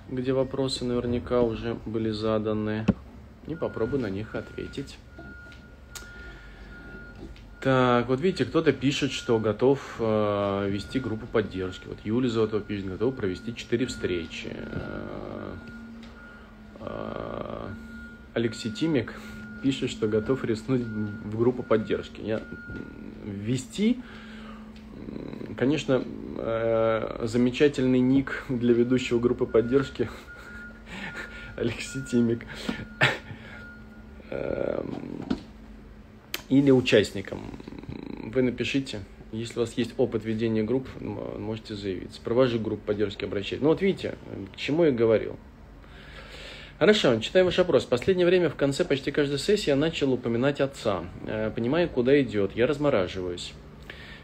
где вопросы наверняка уже были заданы. И попробую на них ответить. Так, вот видите, кто-то пишет, что готов вести группу поддержки. Вот Юля Золотова пишет, готов провести 4 встречи. Алексей Тимик пишет, что готов рискнуть в группу поддержки. Я вести, конечно, замечательный ник для ведущего группы поддержки. Алексей Тимик. Или участникам. Вы напишите, если у вас есть опыт ведения групп, можете заявиться. Провожу группу поддержки, обращайтесь. Ну вот видите, к чему я говорил. Хорошо, читаем ваш вопрос. В последнее время в конце почти каждой сессии я начал упоминать отца. Понимаю, куда идет. Я размораживаюсь.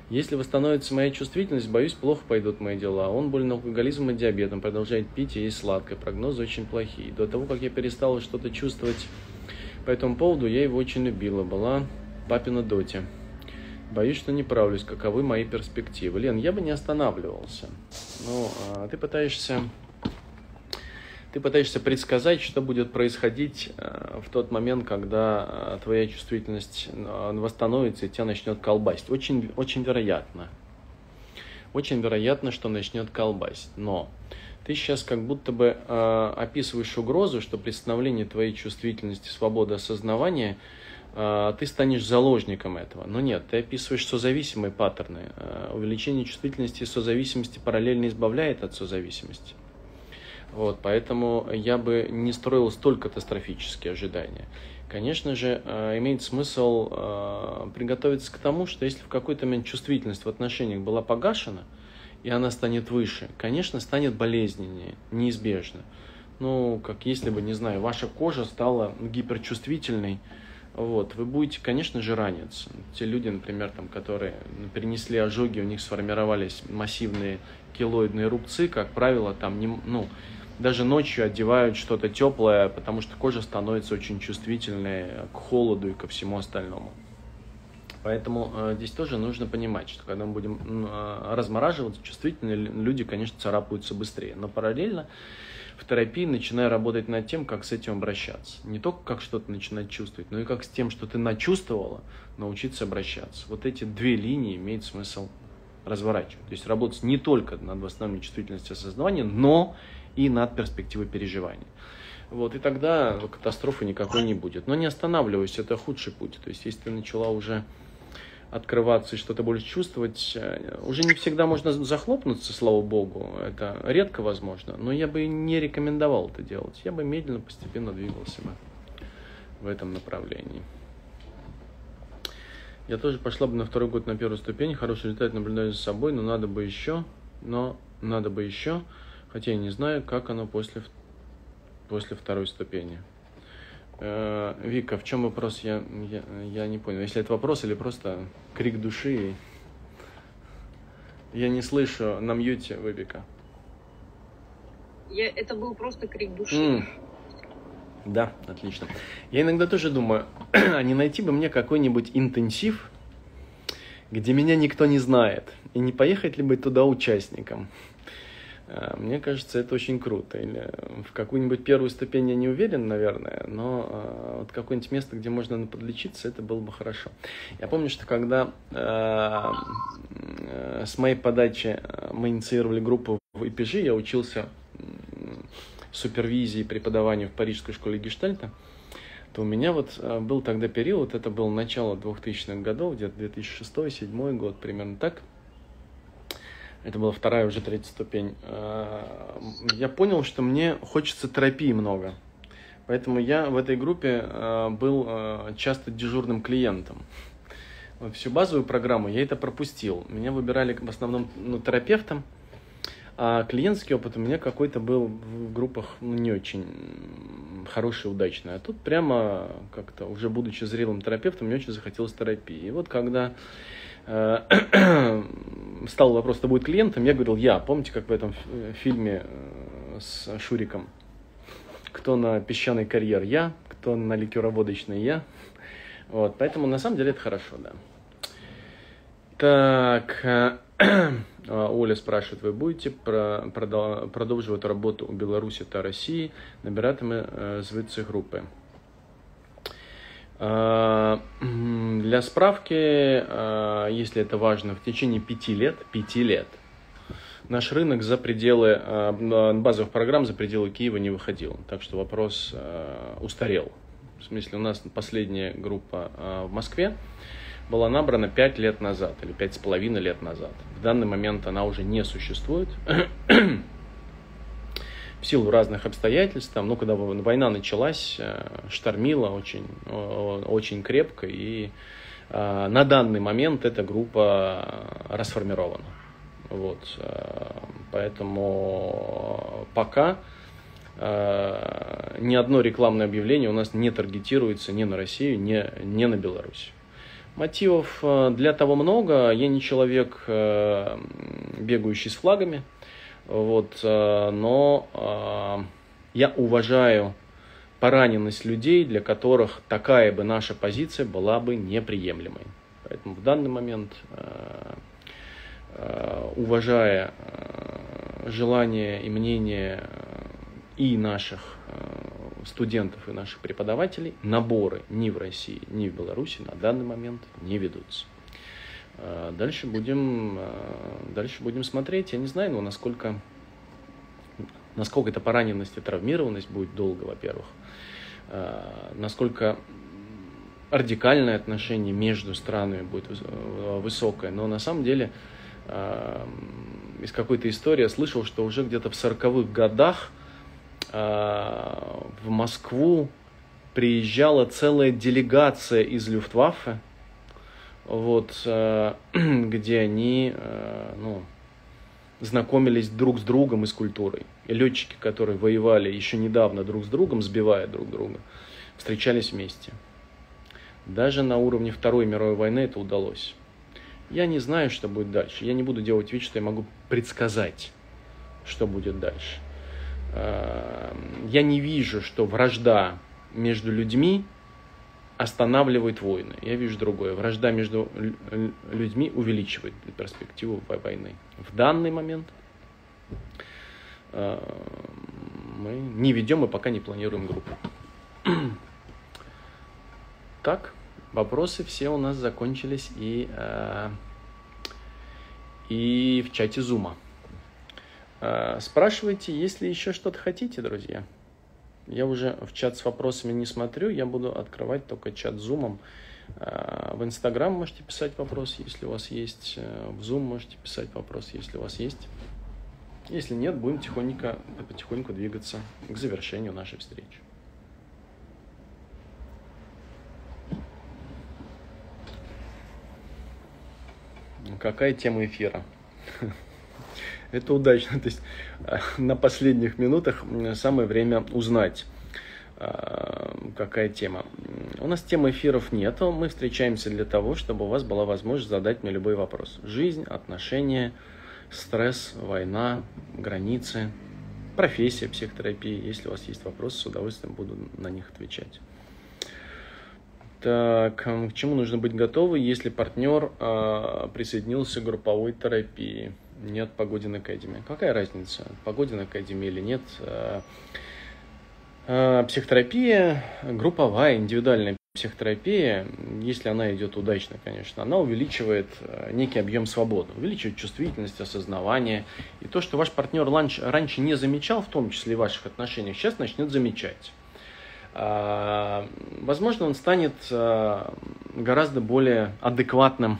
Если восстановится моя чувствительность, боюсь, плохо пойдут мои дела. Он болен алкоголизмом и диабетом, продолжает пить и есть сладкое. Прогнозы очень плохие. До того, как я перестала что-то чувствовать по этому поводу, я его очень любила. Была... папина доте. Боюсь, что не правлюсь. Каковы мои перспективы? Лен, я бы не останавливался. Ну, ты пытаешься предсказать, что будет происходить в тот момент, когда твоя чувствительность восстановится и тебя начнет колбасить. Очень, очень вероятно. Очень вероятно, что начнет колбасить. Но ты сейчас как будто бы описываешь угрозу, что при становлении твоей чувствительности, свободы осознавания ты станешь заложником этого. Но нет, ты описываешь созависимые паттерны. Увеличение чувствительности и созависимости параллельно избавляет от созависимости. Вот, поэтому я бы не строил столь катастрофические ожидания. Конечно же, имеет смысл приготовиться к тому, что если в какой-то момент чувствительность в отношениях была погашена, и она станет выше, конечно, станет болезненнее, неизбежно. Ну, как если бы, не знаю, ваша кожа стала гиперчувствительной, вот, вы будете, конечно же, раниться. Те люди, например, там, которые перенесли ожоги, у них сформировались массивные килоидные рубцы, как правило, там, даже ночью одевают что-то теплое, потому что кожа становится очень чувствительной к холоду и ко всему остальному. Поэтому здесь тоже нужно понимать, что когда мы будем размораживаться, чувствительные люди, конечно, царапаются быстрее. Но параллельно в терапии начинаю работать над тем, как с этим обращаться. Не только как что-то начинать чувствовать, но и как с тем, что ты начувствовала, научиться обращаться. Вот эти две линии имеет смысл разворачивать. То есть работать не только над восстановлением чувствительности осознавания, но и над перспективой переживания. Вот, и тогда катастрофы никакой не будет. Но не останавливайся, это худший путь. То есть если ты начала уже открываться и что-то больше чувствовать. Уже не всегда можно захлопнуться, слава богу, это редко возможно, но я бы не рекомендовал это делать. Я бы медленно, постепенно двигался бы в этом направлении. Я тоже пошла бы на второй год на первую ступень, хороший результат наблюдаю за собой, но надо бы еще, хотя я не знаю, как оно после второй ступени. Вика, в чем вопрос? Я не понял. Если это вопрос или просто крик души? Я не слышу. На мьюте вы, Вика. Это был просто крик души. Да, отлично. Я иногда тоже думаю, а не найти бы мне какой-нибудь интенсив, где меня никто не знает, и не поехать ли бы туда участником? Мне кажется, это очень круто. Или в какую-нибудь первую ступень я не уверен, наверное, но вот какое-нибудь место, где можно подлечиться, это было бы хорошо. Я помню, что когда с моей подачи мы инициировали группу в ИПЖИ, я учился супервизии и преподаванию в Парижской школе гештальта, то у меня вот был тогда период, это было начало 2000-х годов, где-то 2006-2007 год, примерно так. Это была вторая, уже третья ступень. Я понял, что мне хочется терапии много. Поэтому я в этой группе был часто дежурным клиентом. Вот всю базовую программу я это пропустил. Меня выбирали в основном терапевтом, а клиентский опыт у меня какой-то был в группах не очень хороший, удачный. А тут прямо как-то, уже будучи зрелым терапевтом, мне очень захотелось терапии. И вот когда стал вопрос, кто будет клиентом, я говорил, помните, как в этом фильме с Шуриком? Кто на песчаный карьер? Я. Кто на ликероводочный? Я. Вот, поэтому на самом деле это хорошо, да. Так, Оля спрашивает, вы будете продолжать работу у Беларуси та России, набирать звыцы группы? Для справки, если это важно, в течение 5 лет наш рынок за пределы базовых программ, за пределы Киева не выходил. Так что вопрос устарел. В смысле, у нас последняя группа в Москве была набрана 5 лет назад или 5,5 лет назад. В данный момент она уже не существует. В силу разных обстоятельств, там, когда война началась, штормила очень крепко, и на данный момент эта группа расформирована. Вот, поэтому пока ни одно рекламное объявление у нас не таргетируется ни на Россию, ни на Беларусь. Мотивов для того много. Я не человек, бегающий с флагами. Вот, но я уважаю пораненность людей, для которых такая бы наша позиция была бы неприемлемой. Поэтому в данный момент, уважая желание и мнение и наших студентов, и наших преподавателей, наборы ни в России, ни в Беларуси на данный момент не ведутся. Дальше будем смотреть. Я не знаю, но насколько эта пораненность и травмированность будет долго, во-первых. Насколько радикальное отношение между странами будет высокое, но на самом деле из какой-то истории я слышал, что уже где-то в 40-х годах в Москву приезжала целая делегация из Люфтваффе, вот, где они знакомились друг с другом и с культурой. И летчики, которые воевали еще недавно друг с другом, сбивая друг друга, встречались вместе. Даже на уровне Второй мировой войны это удалось. Я не знаю, что будет дальше. Я не буду делать вид, что я могу предсказать, что будет дальше. Я не вижу, что вражда между людьми останавливает войны. Я вижу другое. Вражда между людьми увеличивает перспективу войны. В данный момент мы не ведем и пока не планируем группу. Так, вопросы все у нас закончились и в чате Зума. Спрашивайте, если еще что-то хотите, друзья. Я уже в чат с вопросами не смотрю, я буду открывать только чат Zoom. В Instagram можете писать вопрос, если у вас есть. В Zoom можете писать вопрос, если у вас есть. Если нет, будем потихоньку двигаться к завершению нашей встречи. Какая тема эфира? Это удачно, то есть на последних минутах самое время узнать, какая тема. У нас темы эфиров нету, мы встречаемся для того, чтобы у вас была возможность задать мне любой вопрос. Жизнь, отношения, стресс, война, границы, профессия психотерапии. Если у вас есть вопросы, с удовольствием буду на них отвечать. Так, к чему нужно быть готовы, если партнер присоединился к групповой терапии? Нет Погодина Академия. Какая разница, Погодина Академия или нет? Психотерапия, групповая, индивидуальная психотерапия, если она идет удачно, конечно, она увеличивает некий объем свободы, увеличивает чувствительность, осознавание. И то, что ваш партнер раньше не замечал, в том числе и в ваших отношениях, сейчас начнет замечать. Возможно, он станет гораздо более адекватным,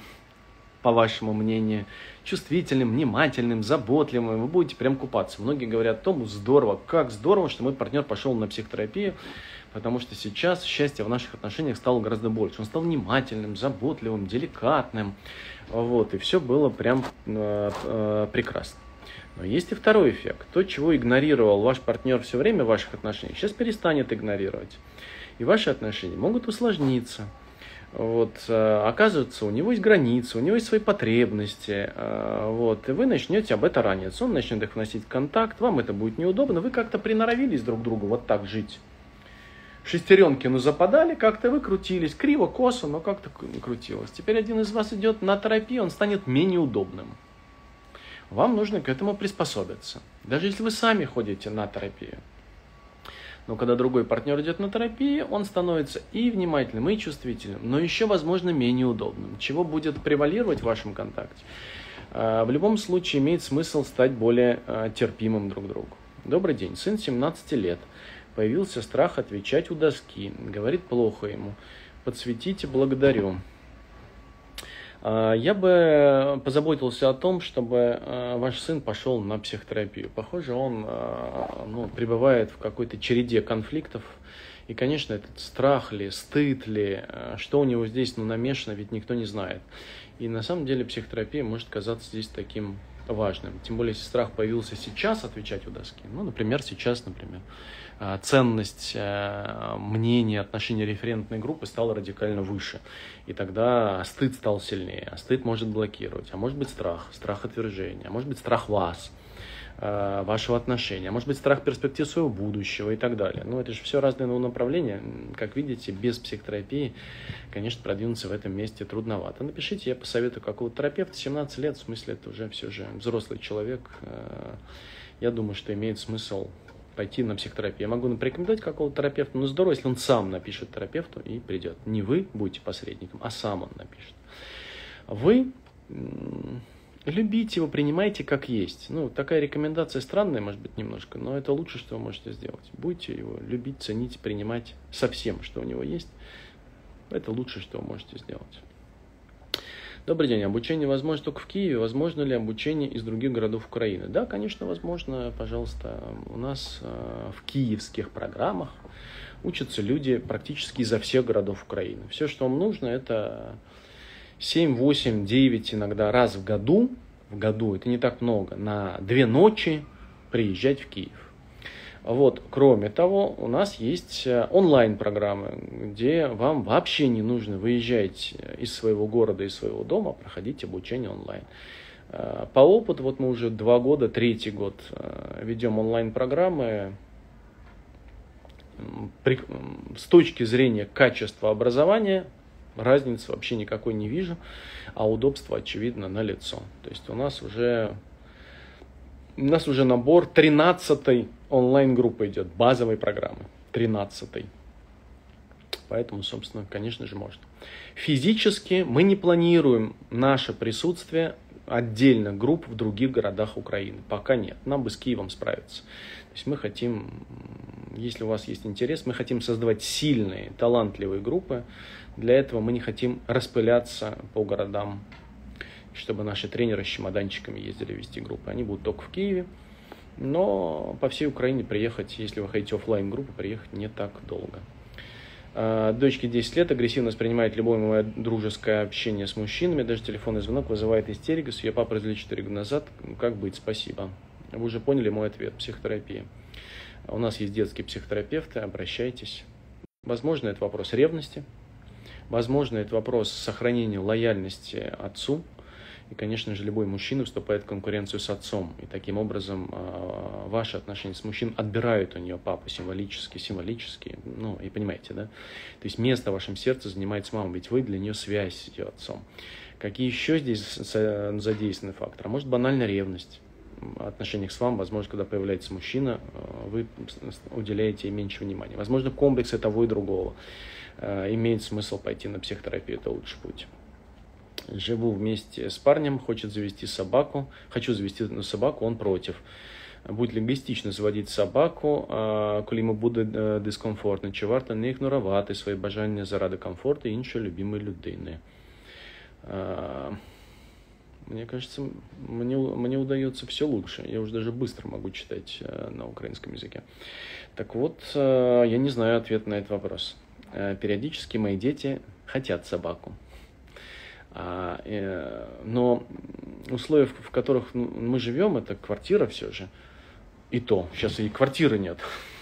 по вашему мнению, чувствительным, внимательным, заботливым, вы будете прям купаться. Многие говорят Тому, здорово, как здорово, что мой партнер пошел на психотерапию, потому что сейчас счастье в наших отношениях стало гораздо больше. Он стал внимательным, заботливым, деликатным, вот, и все было прям прекрасно. Но есть и второй эффект. То, чего игнорировал ваш партнер все время в ваших отношениях, сейчас перестанет игнорировать. И ваши отношения могут усложниться. Вот, оказывается, у него есть границы, у него есть свои потребности, вот, и вы начнете об этом раниться, он начнет их вносить в контакт, вам это будет неудобно, вы как-то приноровились друг к другу вот так жить. Шестеренки, ну, западали, как-то вы крутились, криво, косо, но как-то крутилось. Теперь один из вас идет на терапию, он станет менее удобным. Вам нужно к этому приспособиться, даже если вы сами ходите на терапию. Но когда другой партнер идет на терапию, он становится и внимательным, и чувствительным, но еще, возможно, менее удобным. Чего будет превалировать в вашем контакте? В любом случае имеет смысл стать более терпимым друг к другу. Добрый день. Сын 17 лет. Появился страх отвечать у доски. Говорит плохо ему. Подсветите, благодарю. Я бы позаботился о том, чтобы ваш сын пошел на психотерапию. Похоже, он пребывает в какой-то череде конфликтов. И, конечно, этот страх ли, стыд ли, что у него здесь намешано, ведь никто не знает. И на самом деле психотерапия может казаться здесь таким важным. Тем более, если страх появился сейчас отвечать у доски. Ну, например, сейчас, например, ценность мнения, отношения референтной группы стала радикально выше. И тогда стыд стал сильнее. А стыд может блокировать. А может быть страх, страх отвержения. А может быть страх вас, вашего отношения. А может быть страх перспектив своего будущего и так далее. Ну, это же все разные направления. Как видите, без психотерапии, конечно, продвинуться в этом месте трудновато. Напишите, я посоветую какого-то терапевта. 17 лет, в смысле, это уже все же взрослый человек. Я думаю, что имеет смысл пойти на психотерапию. Я могу порекомендовать какого-то терапевта, но здорово, если он сам напишет терапевту и придет. Не вы будете посредником, а сам он напишет. Вы любите его, принимайте как есть. Ну, такая рекомендация странная, может быть, немножко, но это лучше, что вы можете сделать. Будете его любить, ценить, принимать со всем, что у него есть. Это лучшее, что вы можете сделать. Добрый день. Обучение возможно только в Киеве. Возможно ли обучение из других городов Украины? Да, конечно, возможно. Пожалуйста, у нас в киевских программах учатся люди практически изо всех городов Украины. Все, что вам нужно, это 7, 8, 9 иногда раз в году. В году это не так много. На 2 ночи приезжать в Киев. Вот. Кроме того, у нас есть онлайн-программы, где вам вообще не нужно выезжать из своего города, из своего дома, проходить обучение онлайн. По опыту, вот мы уже 2 года, 3-й год ведем онлайн-программы. С точки зрения качества образования разницы вообще никакой не вижу, а удобство, очевидно, налицо. То есть у нас уже набор 13-й онлайн-группы идет, базовой программы, 13-й. Поэтому, собственно, конечно же, можно. Физически мы не планируем наше присутствие отдельно групп в других городах Украины. Пока нет. Нам бы с Киевом справиться. То есть мы хотим, если у вас есть интерес, мы хотим создавать сильные, талантливые группы. Для этого мы не хотим распыляться по городам, чтобы наши тренеры с чемоданчиками ездили вести группы. Они будут только в Киеве, но по всей Украине приехать, если вы хотите офлайн-группу, приехать не так долго. Дочке 10 лет, агрессивно воспринимает любое мое дружеское общение с мужчинами, даже телефонный звонок вызывает истерику, с ее папой развели 4 года назад, как быть, спасибо. Вы уже поняли мой ответ, психотерапия. У нас есть детские психотерапевты, обращайтесь. Возможно, это вопрос ревности, возможно, это вопрос сохранения лояльности отцу. И, конечно же, любой мужчина вступает в конкуренцию с отцом. И таким образом ваши отношения с мужчиной отбирают у нее папу символически. Ну, и понимаете, да? То есть место в вашем сердце занимает мама, ведь вы для нее связь с ее отцом. Какие еще здесь задействованы факторы? Может, банальная ревность. В отношениях с вами, возможно, когда появляется мужчина, вы уделяете ей меньше внимания. Возможно, комплексы того и другого. Имеет смысл пойти на психотерапию, это лучший путь. Живу вместе с парнем, хочу завести собаку, он против. Будет ли эгоистично заводить собаку, коли йому буде дискомфортно, чи варто не ігнорувати свої бажання заради комфорту іншої любимої людини? Мне кажется, мне удается все лучше. Я уже даже быстро могу читать на украинском языке. Так вот, я не знаю ответ на этот вопрос. Периодически мои дети хотят собаку. Но условия, в которых мы живем, это квартира все же. И то, сейчас и квартиры нет,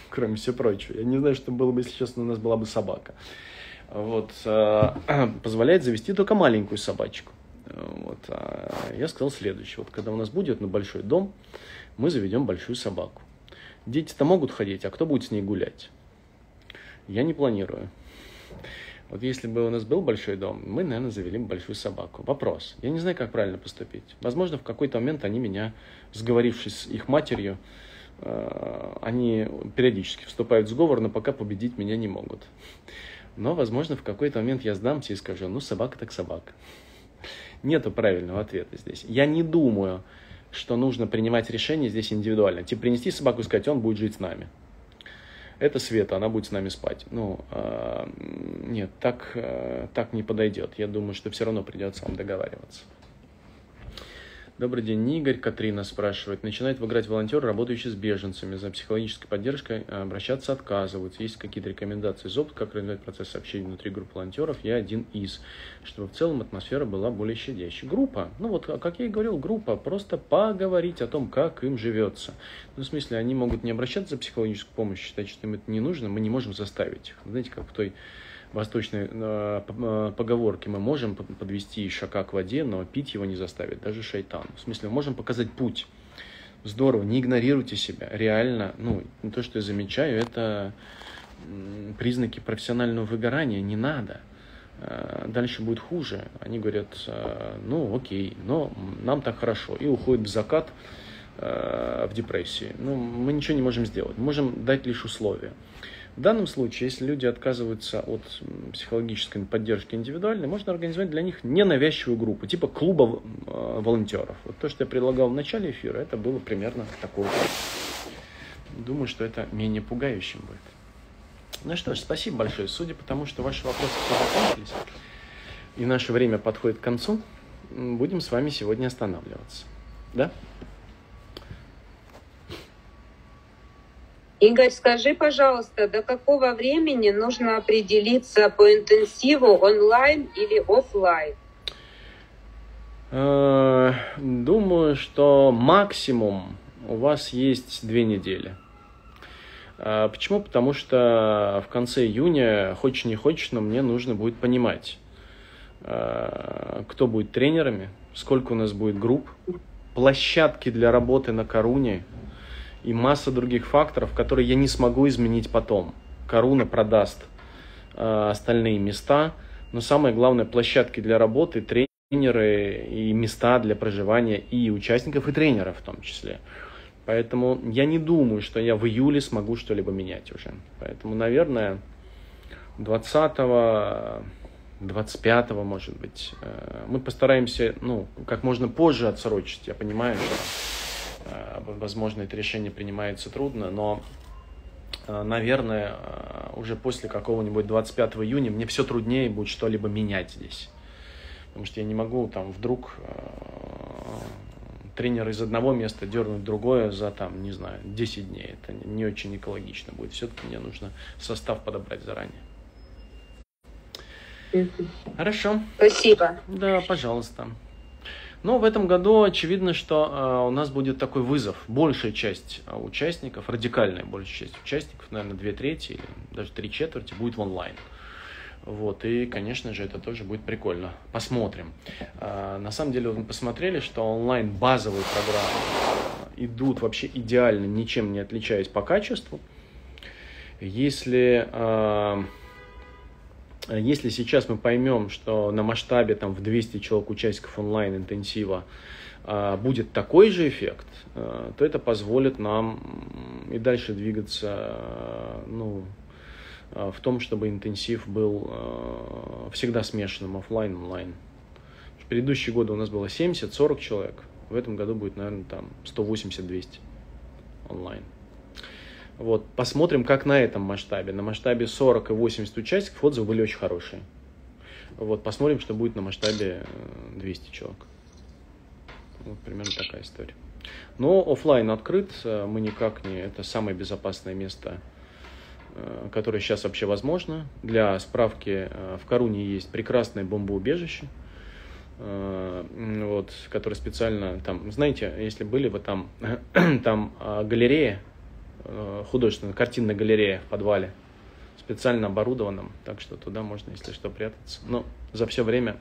кроме всего прочего. Я не знаю, что было бы, если честно, у нас была бы собака. Вот. Позволяет завести только маленькую собачку. Вот. Я сказал следующее. Вот когда у нас будет на большой дом, мы заведем большую собаку. Дети-то могут ходить, а кто будет с ней гулять? Я не планирую. Вот если бы у нас был большой дом, мы, наверное, завели бы большую собаку. Вопрос. Я не знаю, как правильно поступить. Возможно, в какой-то момент они меня, сговорившись с их матерью, они периодически вступают в сговор, но пока победить меня не могут. Но, возможно, в какой-то момент я сдамся и скажу, ну, собака так собака. Нету правильного ответа здесь. Я не думаю, что нужно принимать решение здесь индивидуально. Типа принести собаку и сказать, он будет жить с нами. Это Света, она будет с нами спать. Ну, нет, так не подойдет. Я думаю, что все равно придется вам договариваться. Добрый день, Игорь. Катрина спрашивает. Начинает выиграть волонтер, работающий с беженцами. За психологической поддержкой обращаться отказываются. Есть какие-то рекомендации из опыта, как организовать процесс общения внутри групп волонтеров? Я один из. Чтобы в целом атмосфера была более щадящей. Группа. Ну вот, как я и говорил, группа. Просто поговорить о том, как им живется. Ну, в смысле, они могут не обращаться за психологическую помощь, считать, что им это не нужно. Мы не можем заставить их. Знаете, как в той восточной поговорке: мы можем подвести ишака к воде, но пить его не заставит, даже шайтан. В смысле, мы можем показать путь. Здорово, не игнорируйте себя. Реально, ну, то, что я замечаю, это признаки профессионального выгорания. Не надо. Дальше будет хуже. Они говорят, ну, окей, но нам так хорошо. И уходят в закат, в депрессии. Ну, мы ничего не можем сделать. Можем дать лишь условия. В данном случае, если люди отказываются от психологической поддержки индивидуальной, можно организовать для них ненавязчивую группу, типа клуба волонтеров. Вот то, что я предлагал в начале эфира, это было примерно такого. Думаю, что это менее пугающим будет. Ну что ж, спасибо большое. Судя по тому, что ваши вопросы закончились, и наше время подходит к концу, будем с вами сегодня останавливаться. Да? Игорь, скажи, пожалуйста, до какого времени нужно определиться по интенсиву, онлайн или офлайн? Думаю, что максимум у вас есть 2 недели. Почему? Потому что в конце июня, хочешь не хочешь, но мне нужно будет понимать, кто будет тренерами, сколько у нас будет групп, площадки для работы на Коруне и масса других факторов, которые я не смогу изменить потом. Коруна продаст остальные места, но самое главное, площадки для работы, тренеры и места для проживания и участников, и тренеров в том числе. Поэтому я не думаю, что я в июле смогу что-либо менять уже. Поэтому, наверное, 20-го, 25-го, может быть, мы постараемся, ну, как можно позже отсрочить. Я понимаю, что, возможно, это решение принимается трудно, но, наверное, уже после какого-нибудь 25 июня мне все труднее будет что-либо менять здесь. Потому что я не могу там вдруг... тренер из одного места дернуть другое за, там, не знаю, 10 дней. Это не очень экологично будет. Все-таки мне нужно состав подобрать заранее. Хорошо. Спасибо. Да, пожалуйста. Но в этом году очевидно, что у нас будет такой вызов. Большая часть участников, радикальная большая часть участников, наверное, 2/3 или даже 3/4 будет в онлайн. Вот, и, конечно же, это тоже будет прикольно. Посмотрим. На самом деле, мы посмотрели, что онлайн базовые программы идут вообще идеально, ничем не отличаясь по качеству. Если сейчас мы поймем, что на масштабе там, в 200 человек участников онлайн-интенсива будет такой же эффект, то это позволит нам и дальше двигаться, ну, в том, чтобы интенсив был всегда смешанным, офлайн, онлайн. В предыдущие годы у нас было 70-40 человек, в этом году будет, наверное, там 180-200 онлайн. Вот, посмотрим, как на этом масштабе. На масштабе 40 и 80 участников отзывы были очень хорошие. Вот, посмотрим, что будет на масштабе 200 человек. Вот примерно такая история. Но офлайн открыт, мы никак не... Это самое безопасное место, которое сейчас вообще возможно. Для справки, в Коруне есть прекрасное бомбоубежище, вот, которое специально там, знаете, если были бы там, там галерея, художественная, картинная галерея в подвале, специально оборудованном, так что туда можно, если что, прятаться. Но за все время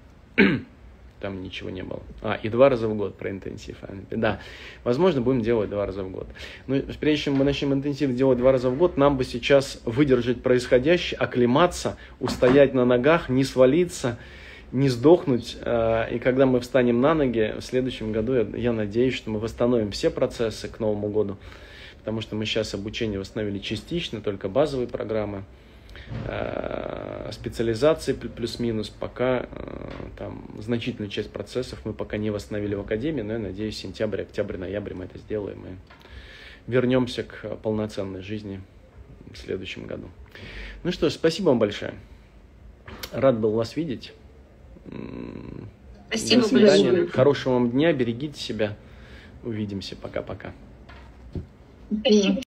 там ничего не было. И 2 раза в год про интенсив. Да, возможно, будем делать 2 раза в год. Но прежде чем мы начнем интенсив делать 2 раза в год, нам бы сейчас выдержать происходящее, оклематься, устоять на ногах, не свалиться, не сдохнуть. И когда мы встанем на ноги, в следующем году, я надеюсь, что мы восстановим все процессы к Новому году, потому что мы сейчас обучение восстановили частично, только базовые программы. Специализации плюс-минус пока там значительную часть процессов мы пока не восстановили в академии, но я надеюсь, сентябрь, октябрь, ноябрь мы это сделаем и вернемся к полноценной жизни в следующем году. Ну что ж, спасибо вам большое. Рад был вас видеть. Спасибо большое. Хорошего вам дня, берегите себя. Увидимся. Пока-пока.